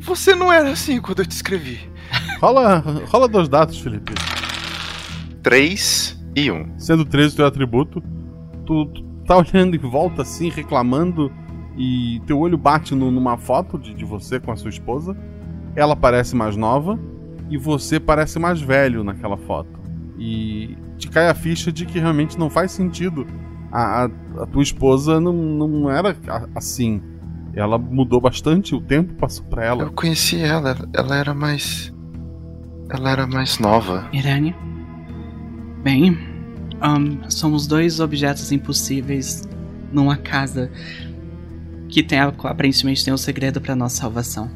você não era assim quando eu te escrevi. Rola, rola dois dados, Felipe. Três e um. Sendo três o teu atributo, tu, tu tá olhando em volta assim, reclamando. E teu olho bate no, numa foto de, de você com a sua esposa. Ela parece mais nova e você parece mais velho naquela foto. E te cai a ficha de que realmente não faz sentido. A, a, a tua esposa não, não era a, assim. Ela mudou bastante, o tempo passou pra ela. Eu conheci ela, ela era mais... Ela era mais nova. Irani? Bem, um, somos dois objetos impossíveis numa casa... que tem, aparentemente tem um segredo pra nossa salvação.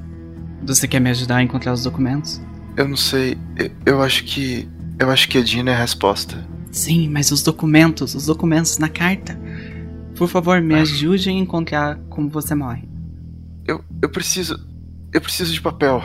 Você quer me ajudar a encontrar os documentos? Eu não sei, eu, eu acho que... Eu acho que a Dina é a resposta. Sim, mas os documentos, os documentos na carta. Por favor, me ah. ajude a encontrar como você morre. Eu, eu preciso... Eu preciso de papel.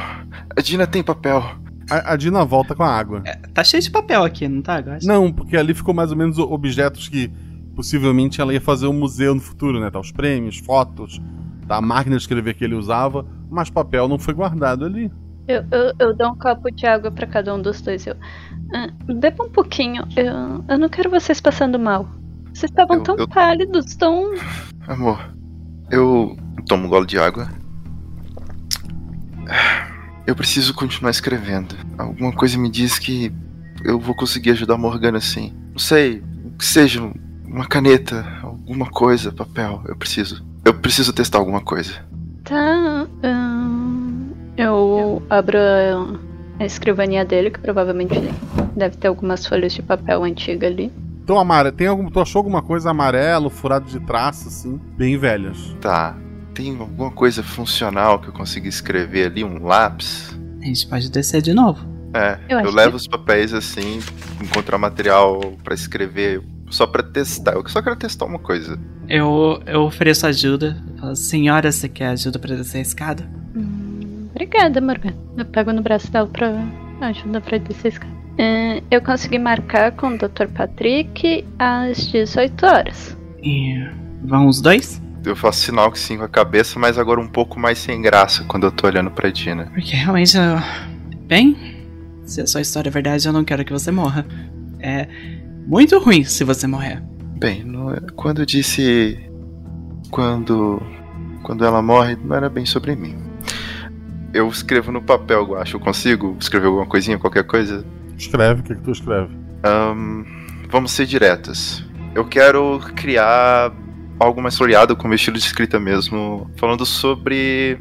A Dina tem papel. A, a Dina volta com a água. É, tá cheio de papel aqui, não tá? Agora? Não, porque ali ficou mais ou menos objetos que... Possivelmente ela ia fazer um museu no futuro, né? Tá, os prêmios, fotos, tá, a máquina de escrever que ele usava, mas papel não foi guardado ali. Eu, eu, eu dou um copo de água pra cada um dos dois. Eu, uh, beba um pouquinho, eu, eu não quero vocês passando mal. Vocês estavam tão eu... pálidos, tão... Amor, eu tomo um gole de água. Eu preciso continuar escrevendo. Alguma coisa me diz que eu vou conseguir ajudar a Morgana assim. Não sei, o que seja... Uma caneta, alguma coisa, papel, eu preciso. Eu preciso testar alguma coisa. Tá, hum, eu abro a escrivaninha dele, que provavelmente deve ter algumas folhas de papel antiga ali. Então, Amara, tem algum, tu achou alguma coisa amarelo, furado de traço, assim, bem velhas? Tá, tem alguma coisa funcional que eu consiga escrever ali, um lápis? A gente pode descer de novo. É, eu, eu levo que... os papéis assim, encontrar material pra escrever... Só pra testar, eu só quero testar uma coisa. Eu, eu ofereço ajuda. Eu falo, senhora, você quer ajuda pra descer a escada? Hum, obrigada, Morgana. Eu pego no braço dela pra ajuda pra descer a escada. É, eu consegui marcar com o doutor Patrick às dezoito horas. E vão os dois? Eu faço sinal que sim com a cabeça, mas agora um pouco mais sem graça quando eu tô olhando pra Dina. Porque realmente eu... Bem, se a sua história é verdade, eu não quero que você morra. É... Muito ruim se você morrer. Bem, não, quando eu disse... Quando... Quando ela morre, não era bem sobre mim. Eu escrevo no papel, eu acho. Eu consigo escrever alguma coisinha, qualquer coisa? Escreve, o que, é que tu escreve? Um, vamos ser diretas. Eu quero criar algo mais floreado, com estilo de escrita mesmo. Falando sobre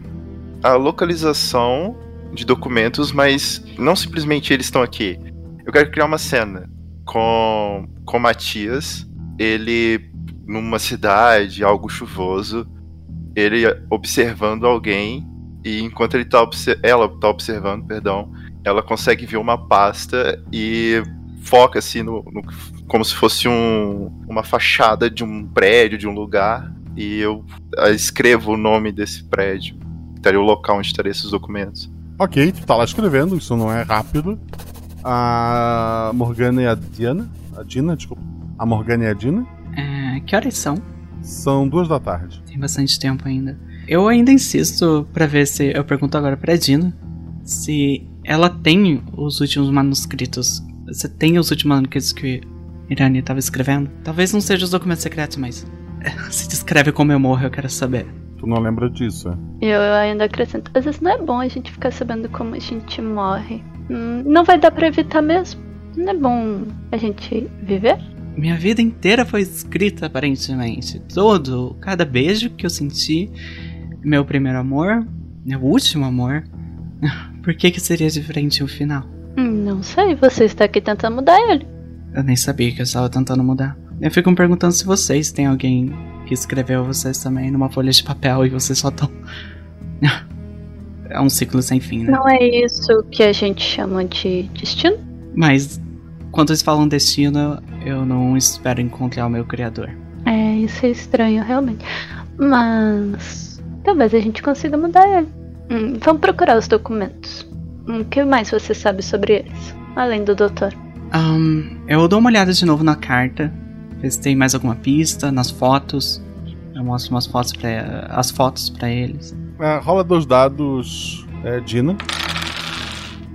a localização de documentos, mas não simplesmente eles estão aqui. Eu quero criar uma cena. com com Matias, ele numa cidade, algo chuvoso, ele observando alguém, e enquanto ele tá observ... ela tá observando, perdão, ela consegue ver uma pasta e foca assim no, no como se fosse um, uma fachada de um prédio, de um lugar, e eu escrevo o nome desse prédio, estaria o local onde estariam esses documentos. Ok, tu tá lá escrevendo, isso não é rápido. A Morgana e a Diana, a Dina, desculpa, a Morgana e a Dina. É, que horas são? São duas da tarde. Tem bastante tempo ainda. Eu ainda insisto pra ver se... Eu pergunto agora pra Dina se ela tem os últimos manuscritos. Você tem os últimos manuscritos que Irani tava escrevendo? Talvez não sejam os documentos secretos, mas... Se descreve como eu morro, eu quero saber. Tu não lembra disso, é? Eu ainda acrescento. Às vezes não é bom a gente ficar sabendo como a gente morre. Hum, não vai dar pra evitar mesmo. Não é bom a gente viver? Minha vida inteira foi escrita, aparentemente. Todo, cada beijo que eu senti, meu primeiro amor, meu último amor. Por que que seria diferente o final? Não sei, você está aqui tentando mudar ele. Eu nem sabia que eu estava tentando mudar. Eu fico me perguntando se vocês têm alguém que escreveu vocês também numa folha de papel e vocês só estão... É um ciclo sem fim, né? Não é isso que a gente chama de destino? Mas, quando eles falam destino, eu não espero encontrar o meu criador. É, isso é estranho, realmente. Mas... talvez a gente consiga mudar ele. Hum, vamos procurar os documentos. Hum, o que mais você sabe sobre eles? Além do doutor. Um, eu dou uma olhada de novo na carta. Ver se tem mais alguma pista, nas fotos. Eu mostro umas fotos pra, as fotos pra eles. Ah, rola dois dados, é, Dina.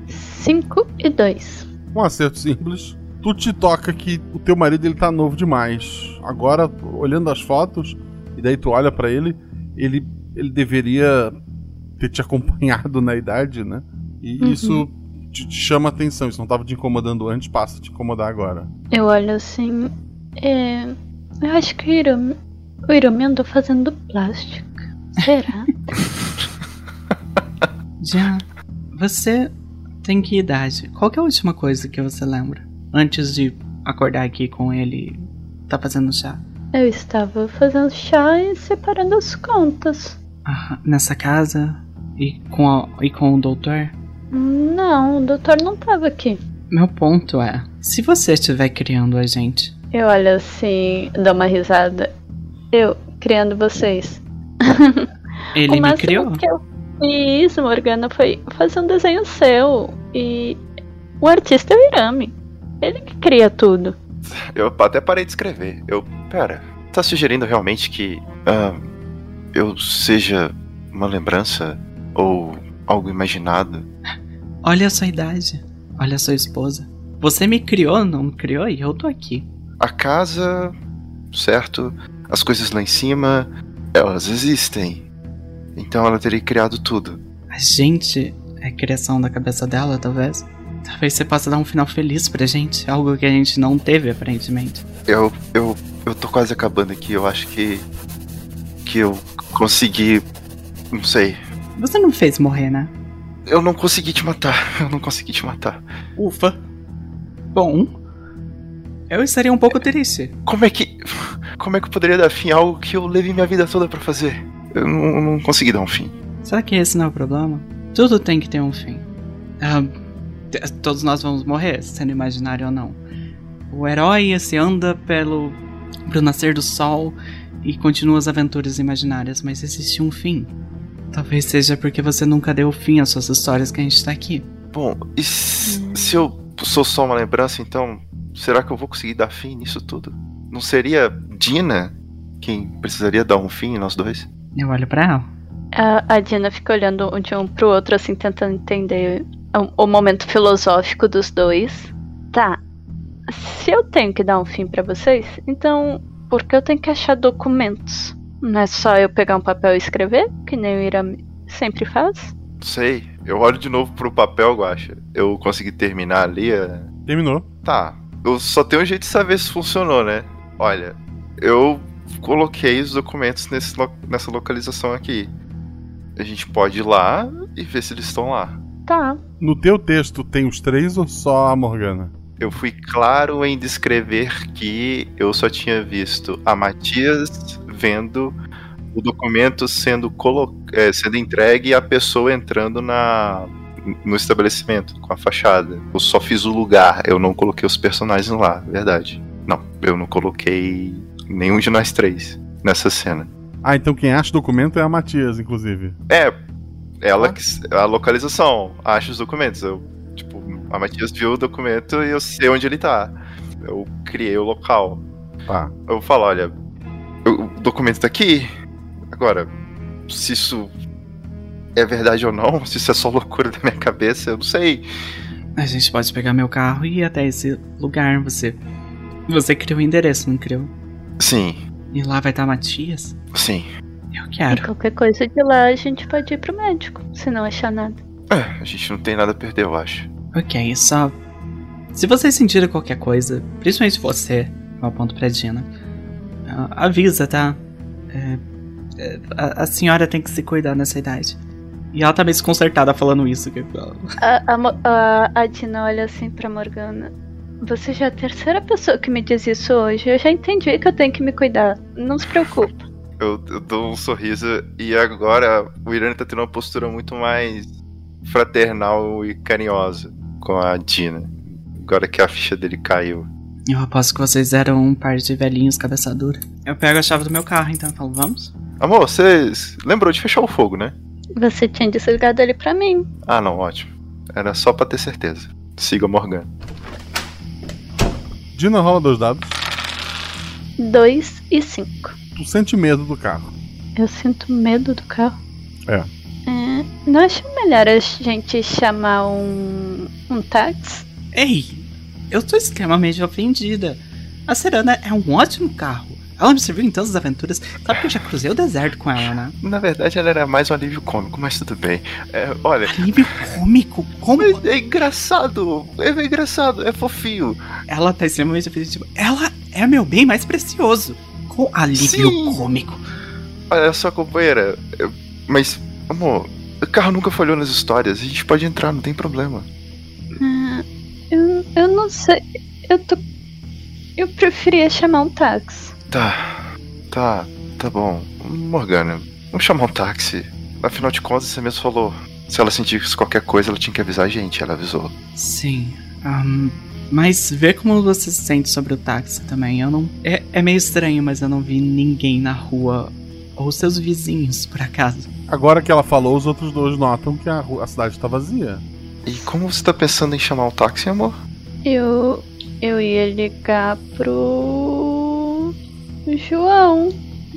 cinco e dois. Um acerto simples. Tu te toca que o teu marido, ele tá novo demais. Agora, olhando as fotos, e daí tu olha pra ele, ele, ele deveria ter te acompanhado na idade, né? E uhum. Isso te, te chama atenção. Isso não tava te incomodando antes, passa a te incomodar agora. Eu olho assim... É, eu acho que o Iromen, o Iromen andou fazendo plástico. Será? Já. Você tem que idade? Qual que é a última coisa que você lembra? Antes de acordar aqui com ele, tá fazendo chá? Eu estava fazendo chá e separando as contas. Ah, nessa casa? E com, a, e com o doutor? Não, o doutor não estava aqui. Meu ponto é, se você estiver criando a gente... Eu olho assim, dou uma risada. Eu criando vocês. Ele me criou? Que eu fiz, Morgana, foi fazer um desenho seu. E o artista é o Irami. Ele que cria tudo. Eu até parei de escrever. Eu, pera, tá sugerindo realmente que uh, eu seja uma lembrança ou algo imaginado? Olha a sua idade. Olha a sua esposa. Você me criou, não me criou? E eu tô aqui. A casa, certo? As coisas lá em cima, elas existem. Então ela teria criado tudo. A gente é a criação da cabeça dela, talvez. Talvez você possa dar um final feliz pra gente. Algo que a gente não teve, aparentemente. Eu, eu, eu tô quase acabando aqui. Eu acho que, que eu consegui... Não sei. Você não me fez morrer, né? Eu não consegui te matar. Eu não consegui te matar. Ufa. Bom... Eu estaria um pouco triste. Como é que... Como é que eu poderia dar fim a algo que eu levei minha vida toda pra fazer? Eu não, não consegui dar um fim. Será que esse não é o problema? Tudo tem que ter um fim. Ah, todos nós vamos morrer, sendo imaginário ou não. O herói se anda pelo... Pro nascer do sol e continua as aventuras imaginárias, mas existe um fim. Talvez seja porque você nunca deu fim às suas histórias que a gente tá aqui. Bom, e se, se eu sou só uma lembrança, então... Será que eu vou conseguir dar fim nisso tudo? Não seria Dina quem precisaria dar um fim, nós dois? Eu olho pra ela. A, a Dina fica olhando de um pro outro, assim, tentando entender o, o momento filosófico dos dois. Tá, se eu tenho que dar um fim pra vocês, então por que eu tenho que achar documentos? Não é só eu pegar um papel e escrever, que nem o Irami sempre faz? Sei, eu olho de novo pro papel, Guaxa. Eu consegui terminar ali? A... Terminou. Tá. Eu só tenho um jeito de saber se funcionou, né? Olha, eu coloquei os documentos nesse lo- nessa localização aqui. A gente pode ir lá e ver se eles estão lá. Tá. No teu texto tem os três ou só a Morgana? eu fui claro em descrever que eu só tinha visto a Matias vendo o documento sendo, colo... é, sendo entregue e a pessoa entrando na... no estabelecimento, com a fachada. Eu só fiz o lugar, eu não coloquei os personagens lá, verdade. Não, eu não coloquei nenhum de nós três nessa cena. Ah, então quem acha o documento é a Matias, inclusive. É, ela ah. que, a localização, acha os documentos. Eu, tipo, a Matias viu o documento e eu sei onde ele tá. Eu criei o local. Ah. Eu falo, olha, o documento tá aqui. Agora, se isso é verdade ou não, se isso é só loucura da minha cabeça, eu não sei. A gente pode pegar meu carro e ir até esse lugar. Você você criou o endereço, não criou? Sim. E lá vai estar Matias? Sim. Eu quero. E qualquer coisa de lá a gente pode ir pro médico, se não achar nada. É, a gente não tem nada a perder, eu acho. Ok, só... se vocês sentirem qualquer coisa, principalmente você, eu aponto pra Dina, avisa, tá? É, a, a senhora tem que se cuidar nessa idade. E ela tá meio desconcertada falando isso. Que ela... a, a, a Dina olha assim pra Morgana. Você já é a terceira pessoa que me diz isso hoje. Eu já entendi que eu tenho que me cuidar. Não se preocupa. Eu, eu dou um sorriso e agora o Irani tá tendo uma postura muito mais fraternal e carinhosa com a Dina. Agora que a ficha dele caiu. Eu aposto que vocês eram um par de velhinhos cabeça dura. Eu pego a chave do meu carro então e falo, vamos? Amor, você lembrou de fechar o fogo, né? Você tinha desligado ele pra mim. Ah não, ótimo. Era só pra ter certeza. Siga a Morgana. Dina, rola dois dados. Dois e cinco. Tu sente medo do carro. Eu sinto medo do carro? É. é não acho melhor a gente chamar um, um táxi? Ei, eu tô extremamente ofendida. A Serana é um ótimo carro. Ela me serviu em tantas aventuras. Sabe que eu já cruzei o deserto com ela, né? Na verdade, ela era mais um alívio cômico, mas tudo bem. É, olha... Alívio cômico? Como? É, é engraçado. É engraçado. É fofinho. Ela tá extremamente afetiva. Ela é meu bem mais precioso. Com alívio Sim. cômico. Olha só, companheira. Mas, amor, o carro nunca falhou nas histórias. A gente pode entrar, não tem problema. Hum, eu, eu não sei. Eu tô... Eu preferia chamar um táxi. Tá, tá, tá bom. Morgana, vamos chamar um táxi. Afinal de contas, você mesmo falou. Se ela sentisse qualquer coisa, ela tinha que avisar a gente. Ela avisou. Sim, um, mas vê como você se sente sobre o táxi também. Eu não... É, é meio estranho, mas eu não vi ninguém na rua. Ou seus vizinhos, por acaso. Agora que ela falou, os outros dois notam que a, rua, a cidade tá vazia. E como você tá pensando em chamar um táxi, amor? Eu... Eu ia ligar pro... João.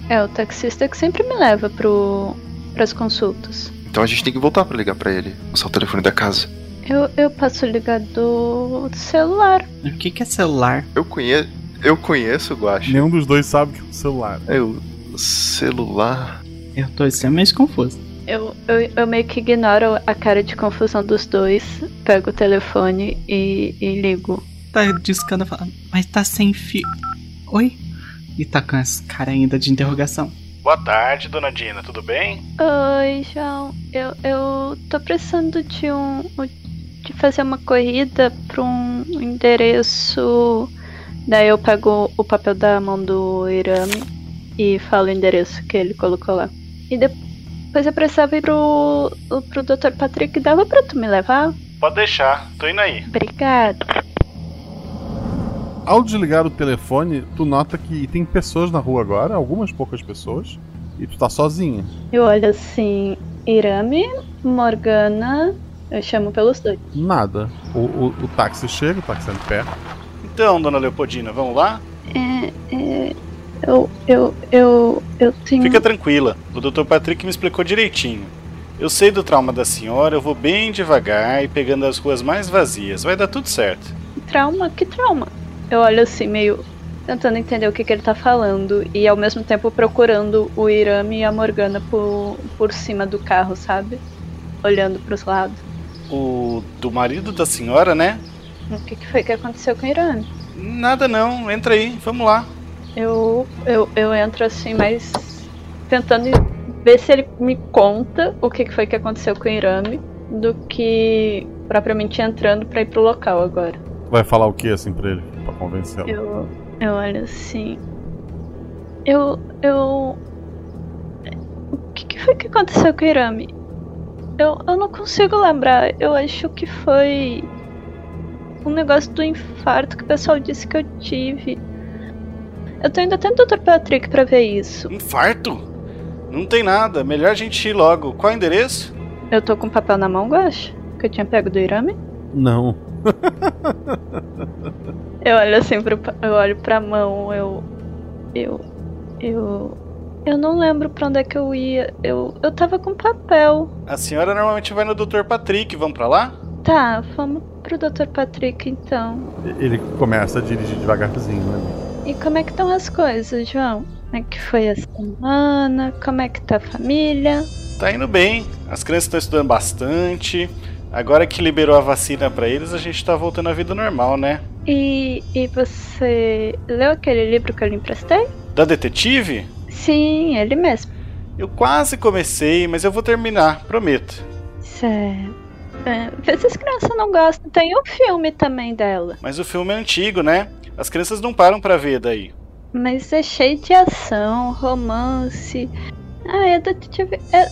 É o taxista que sempre me leva pro... pras consultas. Então a gente tem que voltar pra ligar pra ele. Usar o telefone da casa. Eu, eu posso ligar do celular. O que que é celular? Eu conheço, eu conheço, Guaxa. Nenhum dos dois sabe o que é um celular. Eu... celular... Eu tô extremamente confuso. Eu, eu, eu meio que ignoro a cara de confusão dos dois. Pego o telefone e, e ligo. Tá discando, mas tá sem fio. Oi? E tá com essa cara ainda de interrogação. Boa tarde, dona Dina, tudo bem? Oi, João. Eu, eu tô precisando de um de fazer uma corrida pra um endereço. Daí eu pego o papel da mão do Irani e falo o endereço que ele colocou lá. E depois eu precisava ir pro, pro doutor Patrick. Dava pra tu me levar? Pode deixar, tô indo aí. Obrigada. Ao desligar o telefone, tu nota que tem pessoas na rua agora, algumas poucas pessoas, e tu tá sozinha. Eu olho assim, Irani, Morgana, eu chamo pelos dois. Nada. O, o, o táxi chega, o táxi é de pé. Então, dona Leopoldina, vamos lá? É, é, eu, eu, eu, eu tenho... Fica tranquila, o doutor Patrick me explicou direitinho. Eu sei do trauma da senhora, eu vou bem devagar e pegando as ruas mais vazias, vai dar tudo certo. Trauma? Que trauma? Eu olho assim, meio tentando entender o que, que ele tá falando. E ao mesmo tempo procurando o Irani e a Morgana por, por cima do carro, sabe? Olhando pros lados. O do marido da senhora, né? O que, que foi que aconteceu com o Irani? Nada não, entra aí, vamos lá. Eu, eu, eu entro assim, mas tentando ver se ele me conta o que, que foi que aconteceu com o Irani do que propriamente entrando pra ir pro local agora. Vai falar o que assim pra ele, pra convencê-lo? Eu, eu olho assim. Eu. Eu. O que, que foi que aconteceu com o Irani? Eu, eu não consigo lembrar. Eu acho que foi um negócio do infarto que o pessoal disse que eu tive. Eu tô indo até no doutor Patrick pra ver isso. Infarto? Não tem nada. Melhor a gente ir logo. Qual é o endereço? Eu tô com papel na mão, Guaxa? Que eu tinha pego do Irani? Não. Eu olho assim pro... Eu olho pra mão. Eu... Eu... Eu... Eu não lembro pra onde é que eu ia. Eu, eu tava com papel. A senhora normalmente vai no doutor Patrick. Vamos pra lá? Tá, vamos pro doutor Patrick então. Ele começa a dirigir devagarzinho, né? E como é que estão as coisas, João? Como é que foi a semana? Como é que tá a família? Tá indo bem. As crianças estão estudando bastante. Agora que liberou a vacina pra eles, a gente tá voltando à vida normal, né? E, e você leu aquele livro que eu lhe emprestei? Da detetive? Sim, ele mesmo. Eu quase comecei, mas eu vou terminar, prometo. Certo. É, vê se as crianças não gostam. Tem um filme também dela. Mas o filme é antigo, né? As crianças não param pra ver daí. Mas é cheio de ação, romance. Ah, é detetive. É, é,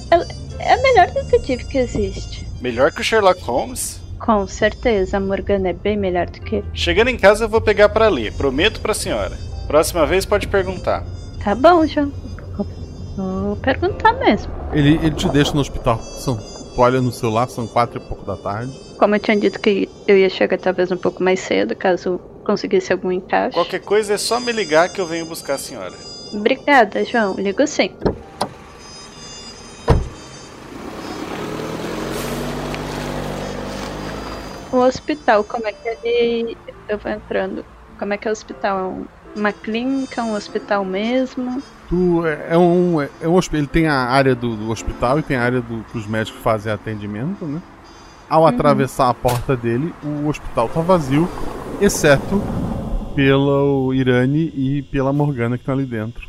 é a melhor detetive que existe. Melhor que o Sherlock Holmes? Com certeza, a Morgana é bem melhor do que... Chegando em casa eu vou pegar pra ler, prometo pra senhora. Próxima vez pode perguntar. Tá bom, João. Vou perguntar mesmo. Ele, ele te deixa no hospital. São, tu olha no celular, são quatro e pouco da tarde. Como eu tinha dito que eu ia chegar talvez um pouco mais cedo, caso... conseguisse algum encaixe. Qualquer coisa é só me ligar que eu venho buscar a senhora. Obrigada, João. Ligo sim. O hospital, como é que ele... Eu vou entrando. Como é que é o hospital? É uma clínica, um hospital mesmo? Tu, é, é um, é um... Ele tem a área do, do hospital e tem a área do, que os médicos fazem atendimento, né? Ao uhum. atravessar a porta dele, o hospital tá vazio. Exceto pelo Irani e pela Morgana que estão ali dentro,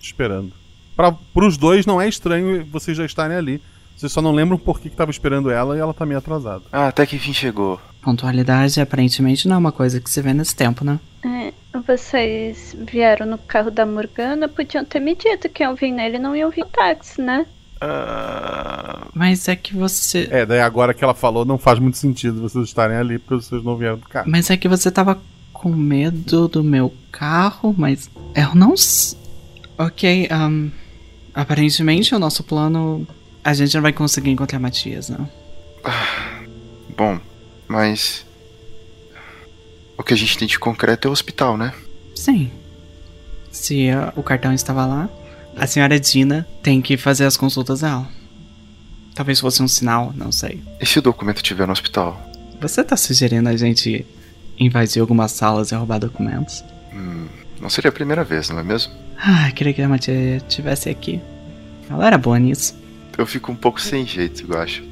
esperando. Para os dois não é estranho vocês já estarem ali. Vocês só não lembram por que estava esperando ela e ela tá meio atrasada. Ah, até que enfim chegou. Pontualidade aparentemente não é uma coisa que se vê nesse tempo, né? É, vocês vieram no carro da Morgana, podiam ter me dito que iam vir nele e não iam vir no táxi, né? Uh... Mas é que você... É, daí agora que ela falou, não faz muito sentido vocês estarem ali, porque vocês não vieram do carro. Mas é que você tava com medo do meu carro, mas eu não... Ok, um... aparentemente o nosso plano... A gente não vai conseguir encontrar Matias, não. Ah, bom, mas... O que a gente tem de concreto é o hospital, né? Sim. Se uh, o cartão estava lá... A senhora Dina tem que fazer as consultas dela. Talvez fosse um sinal, não sei. E se o documento estiver no hospital? Você tá sugerindo a gente invadir algumas salas e roubar documentos? Hum, não seria a primeira vez, não é mesmo? Ah, queria que a Matias estivesse aqui. Ela era boa nisso. Eu fico um pouco sem jeito, eu acho.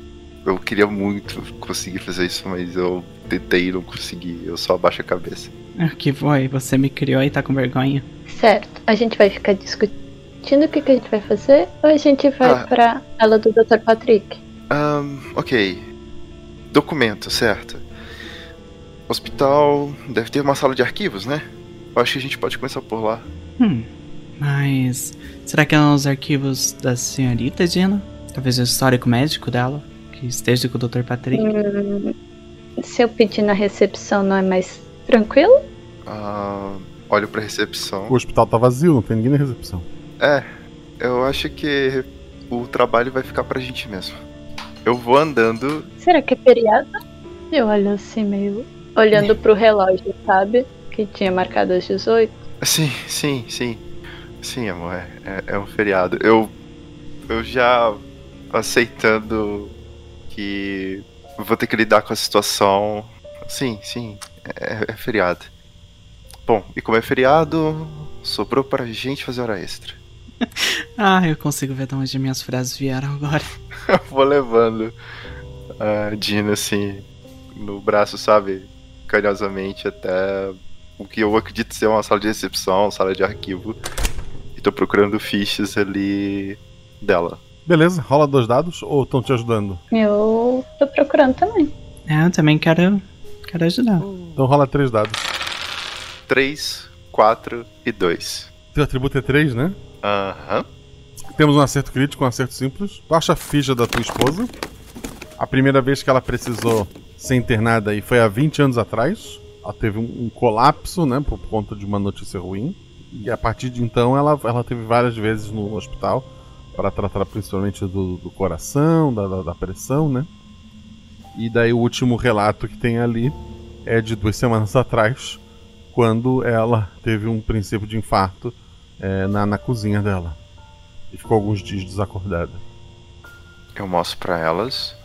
Eu queria muito conseguir fazer isso, mas eu tentei e não consegui. Eu só abaixo a cabeça. Ah, que foi? Você me criou e tá com vergonha. Certo, a gente vai ficar discutindo. O que, que a gente vai fazer? Ou a gente vai ah, pra aula do doutor Patrick? Um, ok. Documento, certo. Hospital... Deve ter uma sala de arquivos, né? Eu acho que a gente pode começar por lá. Hum, mas... Será que é nos arquivos da senhorita Dina? Talvez o histórico médico dela? Que esteja com o doutor Patrick? Hum, se eu pedir na recepção não é mais tranquilo? Ah, olho pra recepção. O hospital tá vazio, não tem ninguém na recepção. É, eu acho que o trabalho vai ficar pra gente mesmo. Eu vou andando. Será que é feriado? Eu olho assim meio... Olhando é. pro relógio, sabe? Que tinha marcado às dezoito. Sim, sim, sim. Sim, amor, é, é, é um feriado. Eu, eu já aceitando que vou ter que lidar com a situação. Sim, sim, é, é feriado. Bom, e como é feriado, sobrou pra gente fazer hora extra. Ah, eu consigo ver de onde minhas frases vieram agora. Eu vou levando a Dina assim no braço, sabe, carinhosamente até o que eu acredito ser uma sala de recepção, sala de arquivo. E tô procurando fichas ali dela. Beleza, rola dois dados ou estão te ajudando? Eu tô procurando também. É, eu também quero, quero ajudar. Uh. Então rola três dados. três, quatro e dois. Teu atributo é três, né? Aham. Uhum. Temos um acerto crítico, um acerto simples. Tu acha a ficha da tua esposa. A primeira vez que ela precisou ser internada aí foi há vinte anos atrás. Ela teve um, um colapso, né, por conta de uma notícia ruim. E a partir de então ela, ela teve várias vezes no hospital para tratar principalmente do, do coração, da, da, da pressão, né? E daí o último relato que tem ali é de duas semanas atrás, quando ela teve um princípio de infarto é, na, na cozinha dela. E ficou alguns dias desacordada. Eu mostro pra elas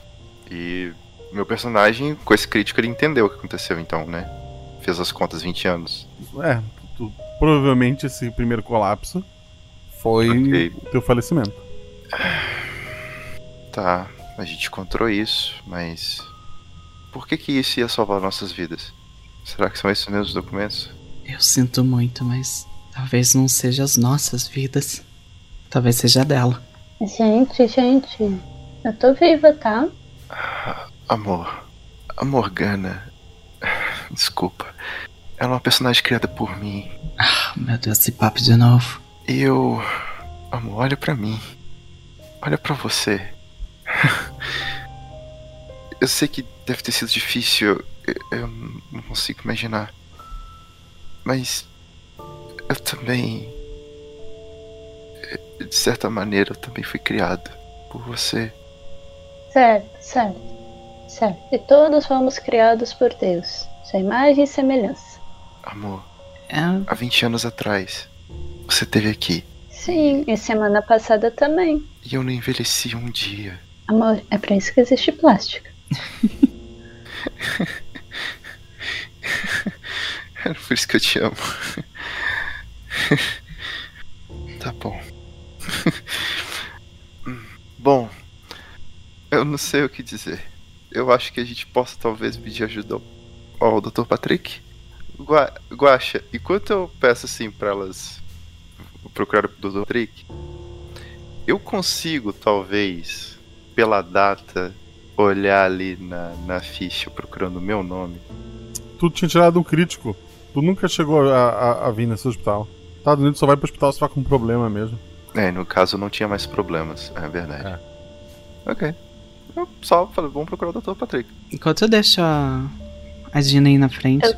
e meu personagem, com esse crítico, ele entendeu o que aconteceu então, né? Fez as contas vinte anos. É, tu, provavelmente esse primeiro colapso foi okay. Teu falecimento. Tá, a gente encontrou isso, mas... Por que que isso ia salvar nossas vidas? Será que são esses mesmos documentos? Eu sinto muito, mas talvez não sejam as nossas vidas. Talvez seja dela. Gente, gente, eu tô viva, tá? Amor, a Morgana, desculpa, ela é uma personagem criada por mim. Ah, meu Deus, esse papo de novo. Eu, amor, olha pra mim, olha pra você. Eu sei que deve ter sido difícil, eu, eu não consigo imaginar. Mas eu também... De certa maneira, eu também fui criado por você. Certo, certo, certo. E todos fomos criados por Deus. Sua imagem e semelhança. Amor, ah. há vinte anos atrás, você esteve aqui. Sim, e semana passada também. E eu não envelheci um dia. Amor, é pra isso que existe plástica. Era por isso que eu te amo. Tá bom. Bom, eu não sei o que dizer. Eu acho que a gente possa talvez pedir ajuda ao oh, doutor Patrick Gua- Guaxa, enquanto eu peço assim pra elas procurar o doutor Patrick, eu consigo talvez, pela data, olhar ali na, na ficha procurando o meu nome. Tu tinha tirado um crítico. Tu nunca chegou a, a, a vir nesse hospital. Estados Unidos só vai pro hospital se tá com um problema mesmo. É, no caso não tinha mais problemas, é verdade. É. Ok. Eu só falei, vamos procurar o doutor Patrick. Enquanto eu deixo a, a Gina aí na frente, eu,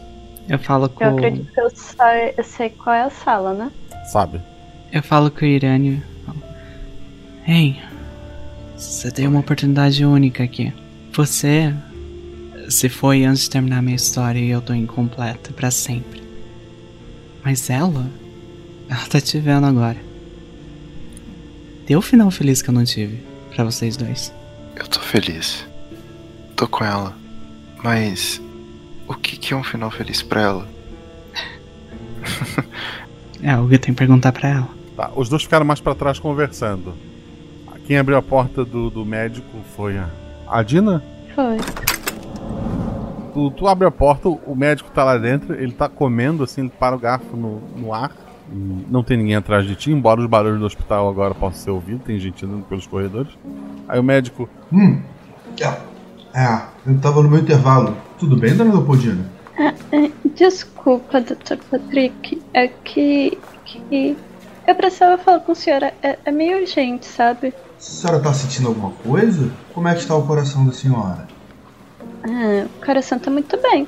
eu falo com... Eu acredito que eu, sai, eu sei qual é a sala, né? Sabe. Eu falo com o Irani. Ei, você tem uma oportunidade única aqui. Você se foi antes de terminar a minha história e eu tô incompleta pra sempre. Mas ela, ela tá te vendo agora. Deu o final feliz que eu não tive pra vocês dois. Eu tô feliz. Tô com ela. Mas o que que é um final feliz pra ela? É, o que eu tenho que perguntar pra ela. Tá, os dois ficaram mais pra trás conversando. Quem abriu a porta do, do médico foi a... A Dina? Foi. Tu, tu abre a porta, o médico tá lá dentro, ele tá comendo assim, ele para o garfo no, no ar. Não tem ninguém atrás de ti, embora os barulhos do hospital agora possam ser ouvidos, tem gente andando pelos corredores. Aí o médico... Hum, é, é eu tava no meu intervalo. Tudo bem, dona Leopoldina? Ah, é, desculpa, doutor Patrick, é que, que... Eu precisava falar com a senhora, é, é meio urgente, sabe? A senhora tá sentindo alguma coisa? Como é que está o coração da senhora? Ah, o coração tá muito bem.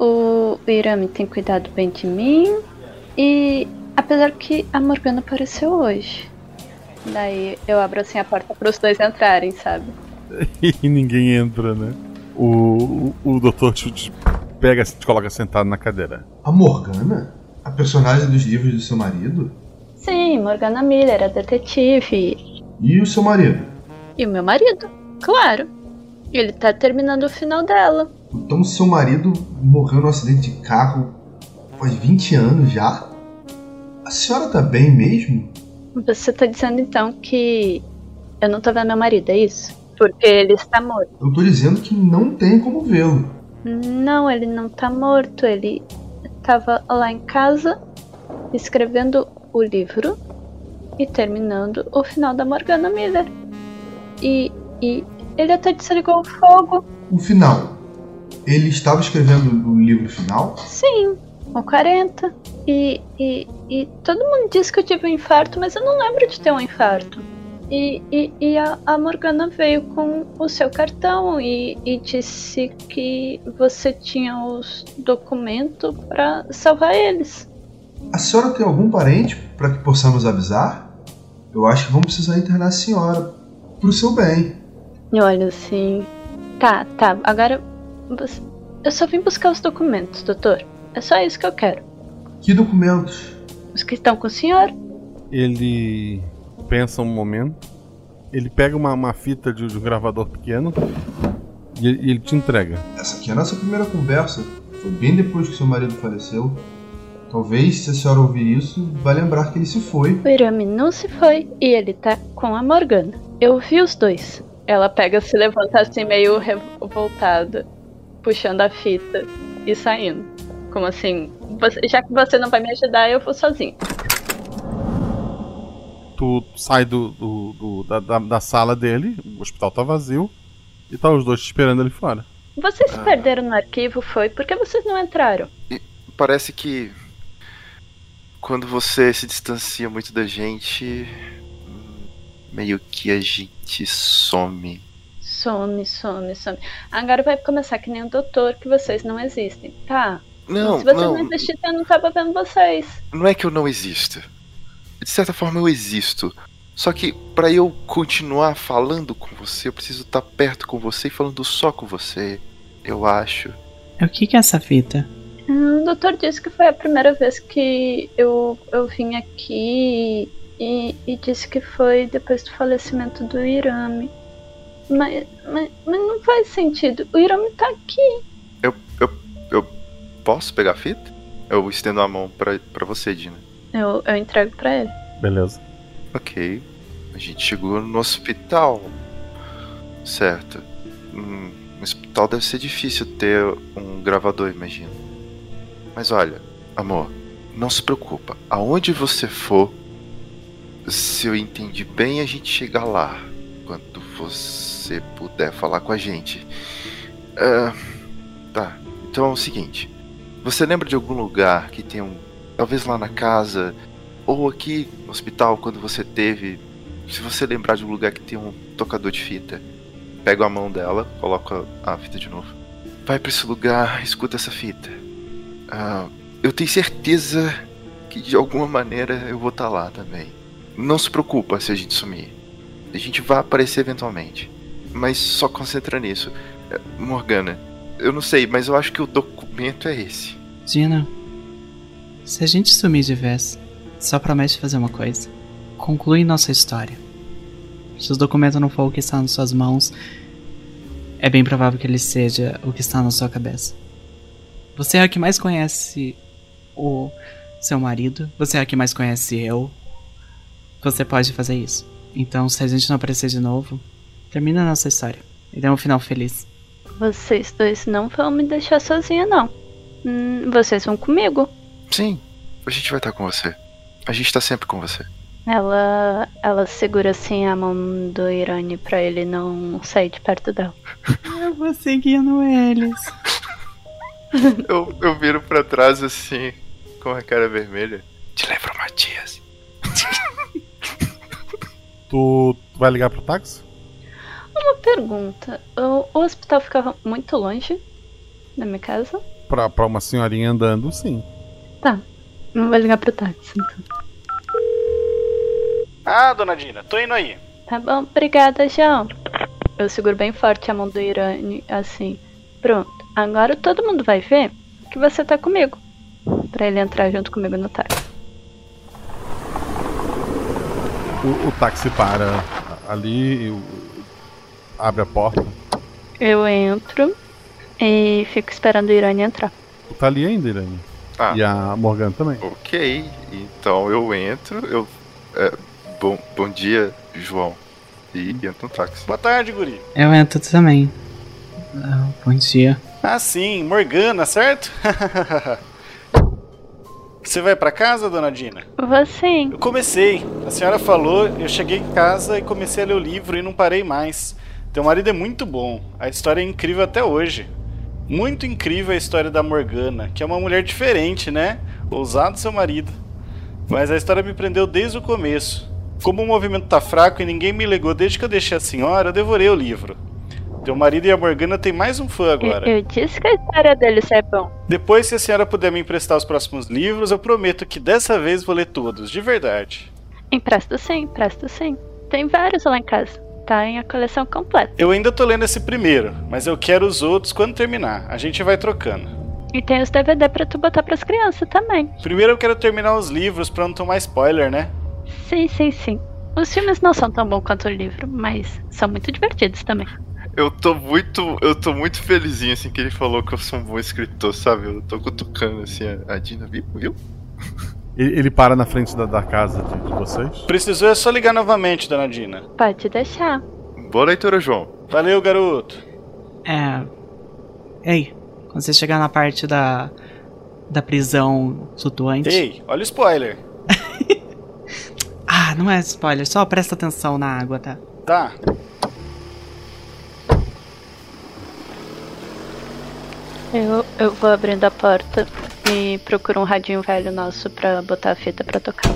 O Irami tem cuidado bem de mim... E apesar que a Morgana apareceu hoje. Daí eu abro assim a porta para os dois entrarem, sabe? E ninguém entra, né? O, o, o doutor te, te pega, te coloca sentado na cadeira. A Morgana? A personagem dos livros do seu marido? Sim, Morgana Miller, a detetive. E o seu marido? E o meu marido, claro. Ele tá terminando o final dela. Então seu marido morreu num acidente de carro faz vinte anos já? A senhora tá bem mesmo? Você tá dizendo então que eu não tô vendo meu marido, é isso? Porque ele está morto. Eu tô dizendo que não tem como vê-lo. Não, ele não tá morto. Ele tava lá em casa escrevendo o livro e terminando o final da Morgana Miller. E, e ele até desligou o fogo. O final? Ele estava escrevendo o livro final? Sim, o quarenta. E, e, e todo mundo disse que eu tive um infarto, mas eu não lembro de ter um infarto. E, e, e a, a Morgana veio com o seu cartão e, e disse que você tinha os documentos para salvar eles. A senhora tem algum parente para que possamos avisar? Eu acho que vamos precisar internar a senhora pro seu bem. Olha, assim... Tá, tá, agora... Eu só vim buscar os documentos, doutor. É só isso que eu quero. Que documentos? Os que estão com o senhor. Ele... pensa um momento. Ele pega uma, uma fita de, de um gravador pequeno e ele te entrega. Essa aqui é a nossa primeira conversa. Foi bem depois que seu marido faleceu. Talvez, se a senhora ouvir isso, vai lembrar que ele se foi. O Irami não se foi e ele tá com a Morgana. Eu vi os dois. Ela pega, se levanta assim meio revoltada, puxando a fita e saindo. Como assim, você, já que você não vai me ajudar, eu vou sozinho. Tu sai do, do, do, da, da, da sala dele, o hospital tá vazio, e tá os dois te esperando ali fora. Vocês se ah. perderam no arquivo, foi? Por que vocês não entraram? E parece que quando você se distancia muito da gente, meio que a gente some. Some, some, some. Agora vai começar que nem o doutor, que vocês não existem, tá? Não, não. Se vocês não, não existissem, eu não tava vendo vocês. Não é que eu não existo. De certa forma eu existo. Só que pra eu continuar falando com você, eu preciso estar perto com você e falando só com você, eu acho. O que que é essa fita? Hum, o doutor disse que foi a primeira vez que eu, eu vim aqui e, e disse que foi depois do falecimento do Irami. Mas, mas, mas não faz sentido. O Irami tá aqui. Eu, eu, eu posso pegar a fita? Eu estendo a mão pra, pra você, Dina. Eu, eu entrego pra ele. Beleza. Ok. A gente chegou no hospital. Certo. Hum, no hospital deve ser difícil ter um gravador, imagino. Mas olha, amor, não se preocupa. Aonde você for, se eu entendi bem, a gente chega lá. Quando você puder falar com a gente. Uh, tá. Então é o seguinte. Você lembra de algum lugar que tem um... Talvez lá na casa, ou aqui no hospital, quando você teve... Se você lembrar de um lugar que tem um tocador de fita, pego a mão dela, coloco a fita de novo. Vai pra esse lugar, escuta essa fita. Ah, eu tenho certeza que de alguma maneira eu vou estar lá também. Não se preocupa se a gente sumir. A gente vai aparecer eventualmente. Mas só concentra nisso. Morgana, eu não sei, mas eu acho que o documento é esse. Dina... Se a gente sumir de vez, só promete fazer uma coisa. Conclui nossa história. Se o documento não for o que está nas suas mãos, é bem provável que ele seja o que está na sua cabeça. Você é a que mais conhece o seu marido, você é a que mais conhece eu. Você pode fazer isso. Então, se a gente não aparecer de novo, termina a nossa história e dê um final feliz. Vocês dois não vão me deixar sozinha, não. Hum, vocês vão comigo. Sim, a gente vai estar com você. A gente tá sempre com você. Ela ela segura assim a mão do Irani pra ele não sair de perto dela. Eu vou seguindo eles. eu, eu viro pra trás assim, com a cara vermelha. Te leva o Matias. tu, tu vai ligar pro táxi? Uma pergunta. O, o hospital ficava muito longe da minha casa? Pra, pra uma senhorinha andando, sim. Tá, não vou ligar pro táxi então. Ah, dona Dina, tô indo aí. Tá bom, obrigada, João. Eu seguro bem forte a mão do Irani, assim. Pronto, agora todo mundo vai ver que você tá comigo. Pra ele entrar junto comigo no táxi. O, o táxi para ali, eu, abre a porta. Eu entro e fico esperando o Irani entrar. Tá ali ainda, Irani? Ah, e a Morgana também. Ok, então eu entro, eu... É, bom, bom dia, João. E entro no táxi. Boa tarde, guri. Eu entro também. Ah, bom dia. Ah, sim, Morgana, certo? Você vai pra casa, dona Dina? Vou sim. Eu comecei. A senhora falou, eu cheguei em casa e comecei a ler o livro e não parei mais. Teu marido é muito bom. A história é incrível até hoje. Muito incrível a história da Morgana, que é uma mulher diferente, né? Ousado seu marido. Mas a história me prendeu desde o começo. Como o movimento tá fraco e ninguém me ligou desde que eu deixei a senhora, eu devorei o livro. Teu marido e a Morgana tem mais um fã agora. Eu, eu disse que a história deles é bom. Depois, se a senhora puder me emprestar os próximos livros, eu prometo que dessa vez vou ler todos, de verdade. Empresto sim, empresto sim. Tem vários lá em casa. Tá em a coleção completa. Eu ainda tô lendo esse primeiro, mas eu quero os outros quando terminar. A gente vai trocando. E tem os D V D pra tu botar pras crianças também. Primeiro eu quero terminar os livros pra não tomar spoiler, né? Sim, sim, sim. Os filmes não são tão bons quanto o livro, mas são muito divertidos também. Eu tô muito, eu tô muito felizinho, assim, que ele falou que eu sou um bom escritor, sabe? Eu tô cutucando, assim, a Dina, viu? viu? Ele para na frente da, da casa de, de vocês? Precisou, é só ligar novamente, dona Dina. Pode deixar. Boa leitura, João. Valeu, garoto. É... Ei, quando você chegar na parte da... da prisão flutuante... Ei, olha o spoiler. Ah, não é spoiler, só presta atenção na água, tá? Tá. Eu, eu vou abrindo a porta e procuro um radinho velho nosso pra botar a fita pra tocar.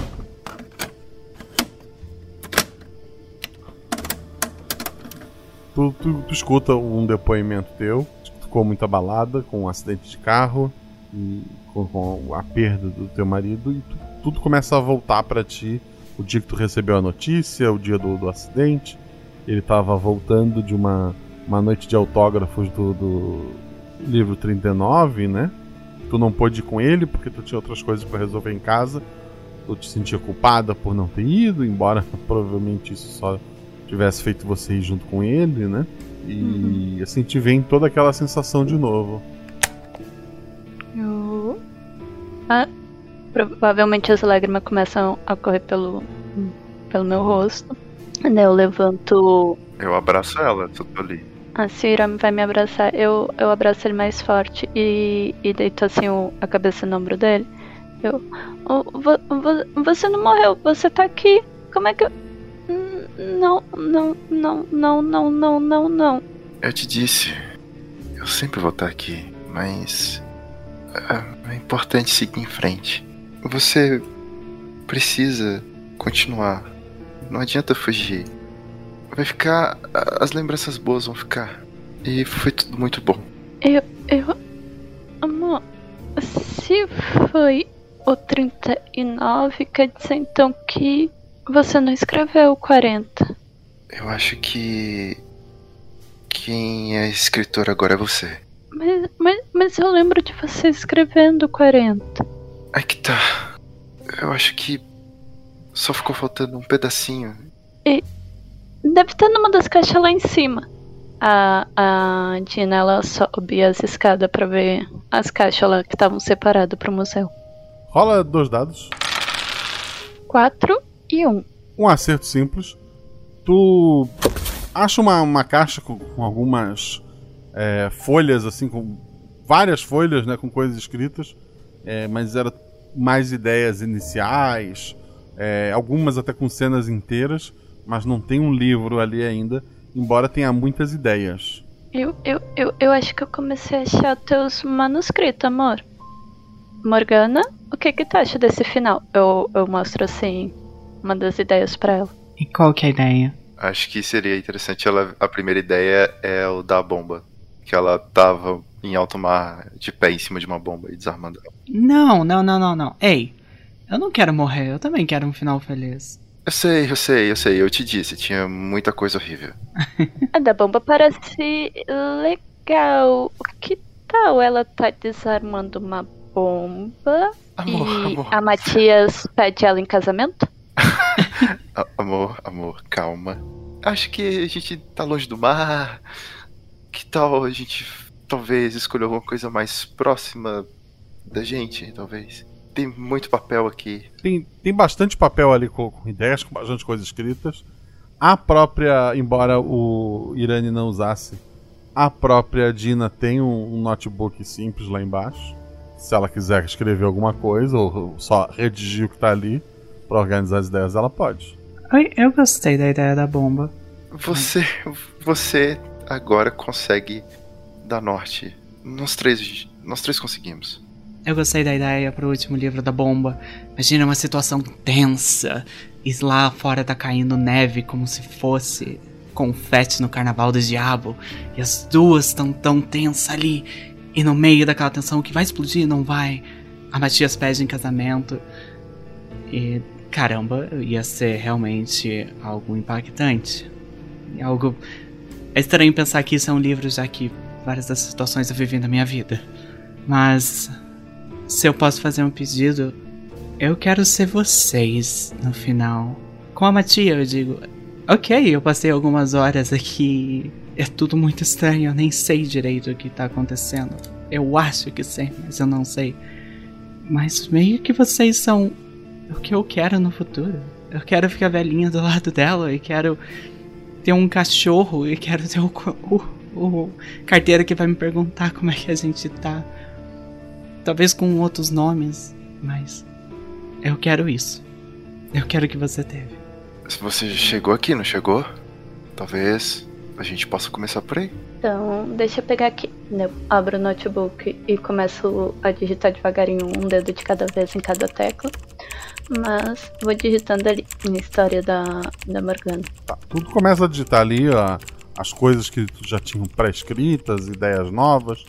Tu, tu, tu escuta um depoimento teu, ficou muito abalada com um acidente de carro, e com, com a perda do teu marido, e tu, tudo começa a voltar pra ti. O dia que tu recebeu a notícia, o dia do, do acidente, ele tava voltando de uma, uma noite de autógrafos do... do livro trinta e nove, né? Tu não pôde ir com ele porque tu tinha outras coisas pra resolver em casa. Tu te sentia culpada por não ter ido, embora provavelmente isso só tivesse feito você ir junto com ele, né? E uhum. assim te vem toda aquela sensação de novo. Eu... Ah, provavelmente as lágrimas começam a correr pelo, pelo meu rosto. Eu levanto... Eu abraço ela, tudo ali. Ah, se o Irami vai me abraçar, eu, eu abraço ele mais forte e, e deito assim o, a cabeça no ombro dele. Eu, oh, vo, vo, você não morreu, você tá aqui. Como é que eu... Não, não, não, não, não, não, não, não. Eu te disse, eu sempre vou estar aqui, mas é importante seguir em frente. Você precisa continuar, não adianta fugir. Vai ficar... As lembranças boas vão ficar. E foi tudo muito bom. Eu... Eu... Amor... Se foi o trinta e nove, quer dizer então que... Você não escreveu o quarenta. Eu acho que... Quem é escritor agora é você. Mas... Mas, mas eu lembro de você escrevendo o quarenta. Aí que tá. Eu acho que... Só ficou faltando um pedacinho. E... Deve estar numa das caixas lá em cima. A, a Dina, ela sobe as escadas pra ver as caixas lá que estavam separadas pro museu. Rola dois dados. Quatro e um. Um acerto simples. Tu acha uma, uma caixa com, com algumas é, folhas, assim, com várias folhas, né, com coisas escritas. É, mas era mais ideias iniciais, é, algumas até com cenas inteiras. Mas não tem um livro ali ainda, embora tenha muitas ideias. Eu, eu, eu, eu acho que eu comecei a achar teus manuscritos, amor. Morgana, o que que tu acha desse final? Eu, eu mostro, assim, uma das ideias pra ela. E qual que é a ideia? Acho que seria interessante ela... A primeira ideia é o da bomba. Que ela tava em alto mar, de pé em cima de uma bomba e desarmando ela. Não, não, não, não, não. Ei, eu não quero morrer, eu também quero um final feliz. Eu sei, eu sei, eu sei, eu te disse, tinha muita coisa horrível. A da bomba parece legal. Que tal ela tá desarmando uma bomba? Amor, e amor. A Matias pede ela em casamento? Amor, amor, calma. Acho que a gente tá longe do mar. Que tal a gente talvez escolher alguma coisa mais próxima da gente, talvez? Tem muito papel aqui. Tem, tem bastante papel ali com, com ideias, com bastante coisas escritas. A própria, embora o Irani não usasse, a própria Dina tem um, um notebook simples lá embaixo. Se ela quiser escrever alguma coisa ou só redigir o que tá ali pra organizar as ideias, ela pode. Eu gostei da ideia da bomba. Você, você agora consegue dar norte Nós três, nós três conseguimos. Eu gostei da ideia pro último livro da bomba. Imagina uma situação tensa. E lá fora tá caindo neve como se fosse confete no carnaval do diabo. E as duas estão tão tensas ali. E no meio daquela tensão, o que vai explodir não vai. A Matias pede em casamento. E caramba, ia ser realmente algo impactante. Algo... É estranho pensar que isso é um livro, já que várias das situações eu vivi na minha vida. Mas... se eu posso fazer um pedido, eu quero ser vocês no final. Com a Matia eu digo, ok, eu passei algumas horas aqui, é tudo muito estranho, eu nem sei direito o que tá acontecendo. Eu acho que sei, mas eu não sei. Mas meio que vocês são o que eu quero no futuro. Eu quero ficar velhinha do lado dela e quero ter um cachorro e quero ter o, o, o carteira que vai me perguntar como é que a gente tá. Talvez com outros nomes, mas eu quero isso. Eu quero o que você teve. Se você chegou aqui, não chegou? Talvez a gente possa começar por aí. Então, deixa eu pegar aqui. Eu abro o notebook e começo a digitar devagarinho, um dedo de cada vez em cada tecla. Mas vou digitando ali, na história da, da Morgana. Tá, tudo começa a digitar ali, ó, as coisas que tu já tinham pré-escritas, ideias novas.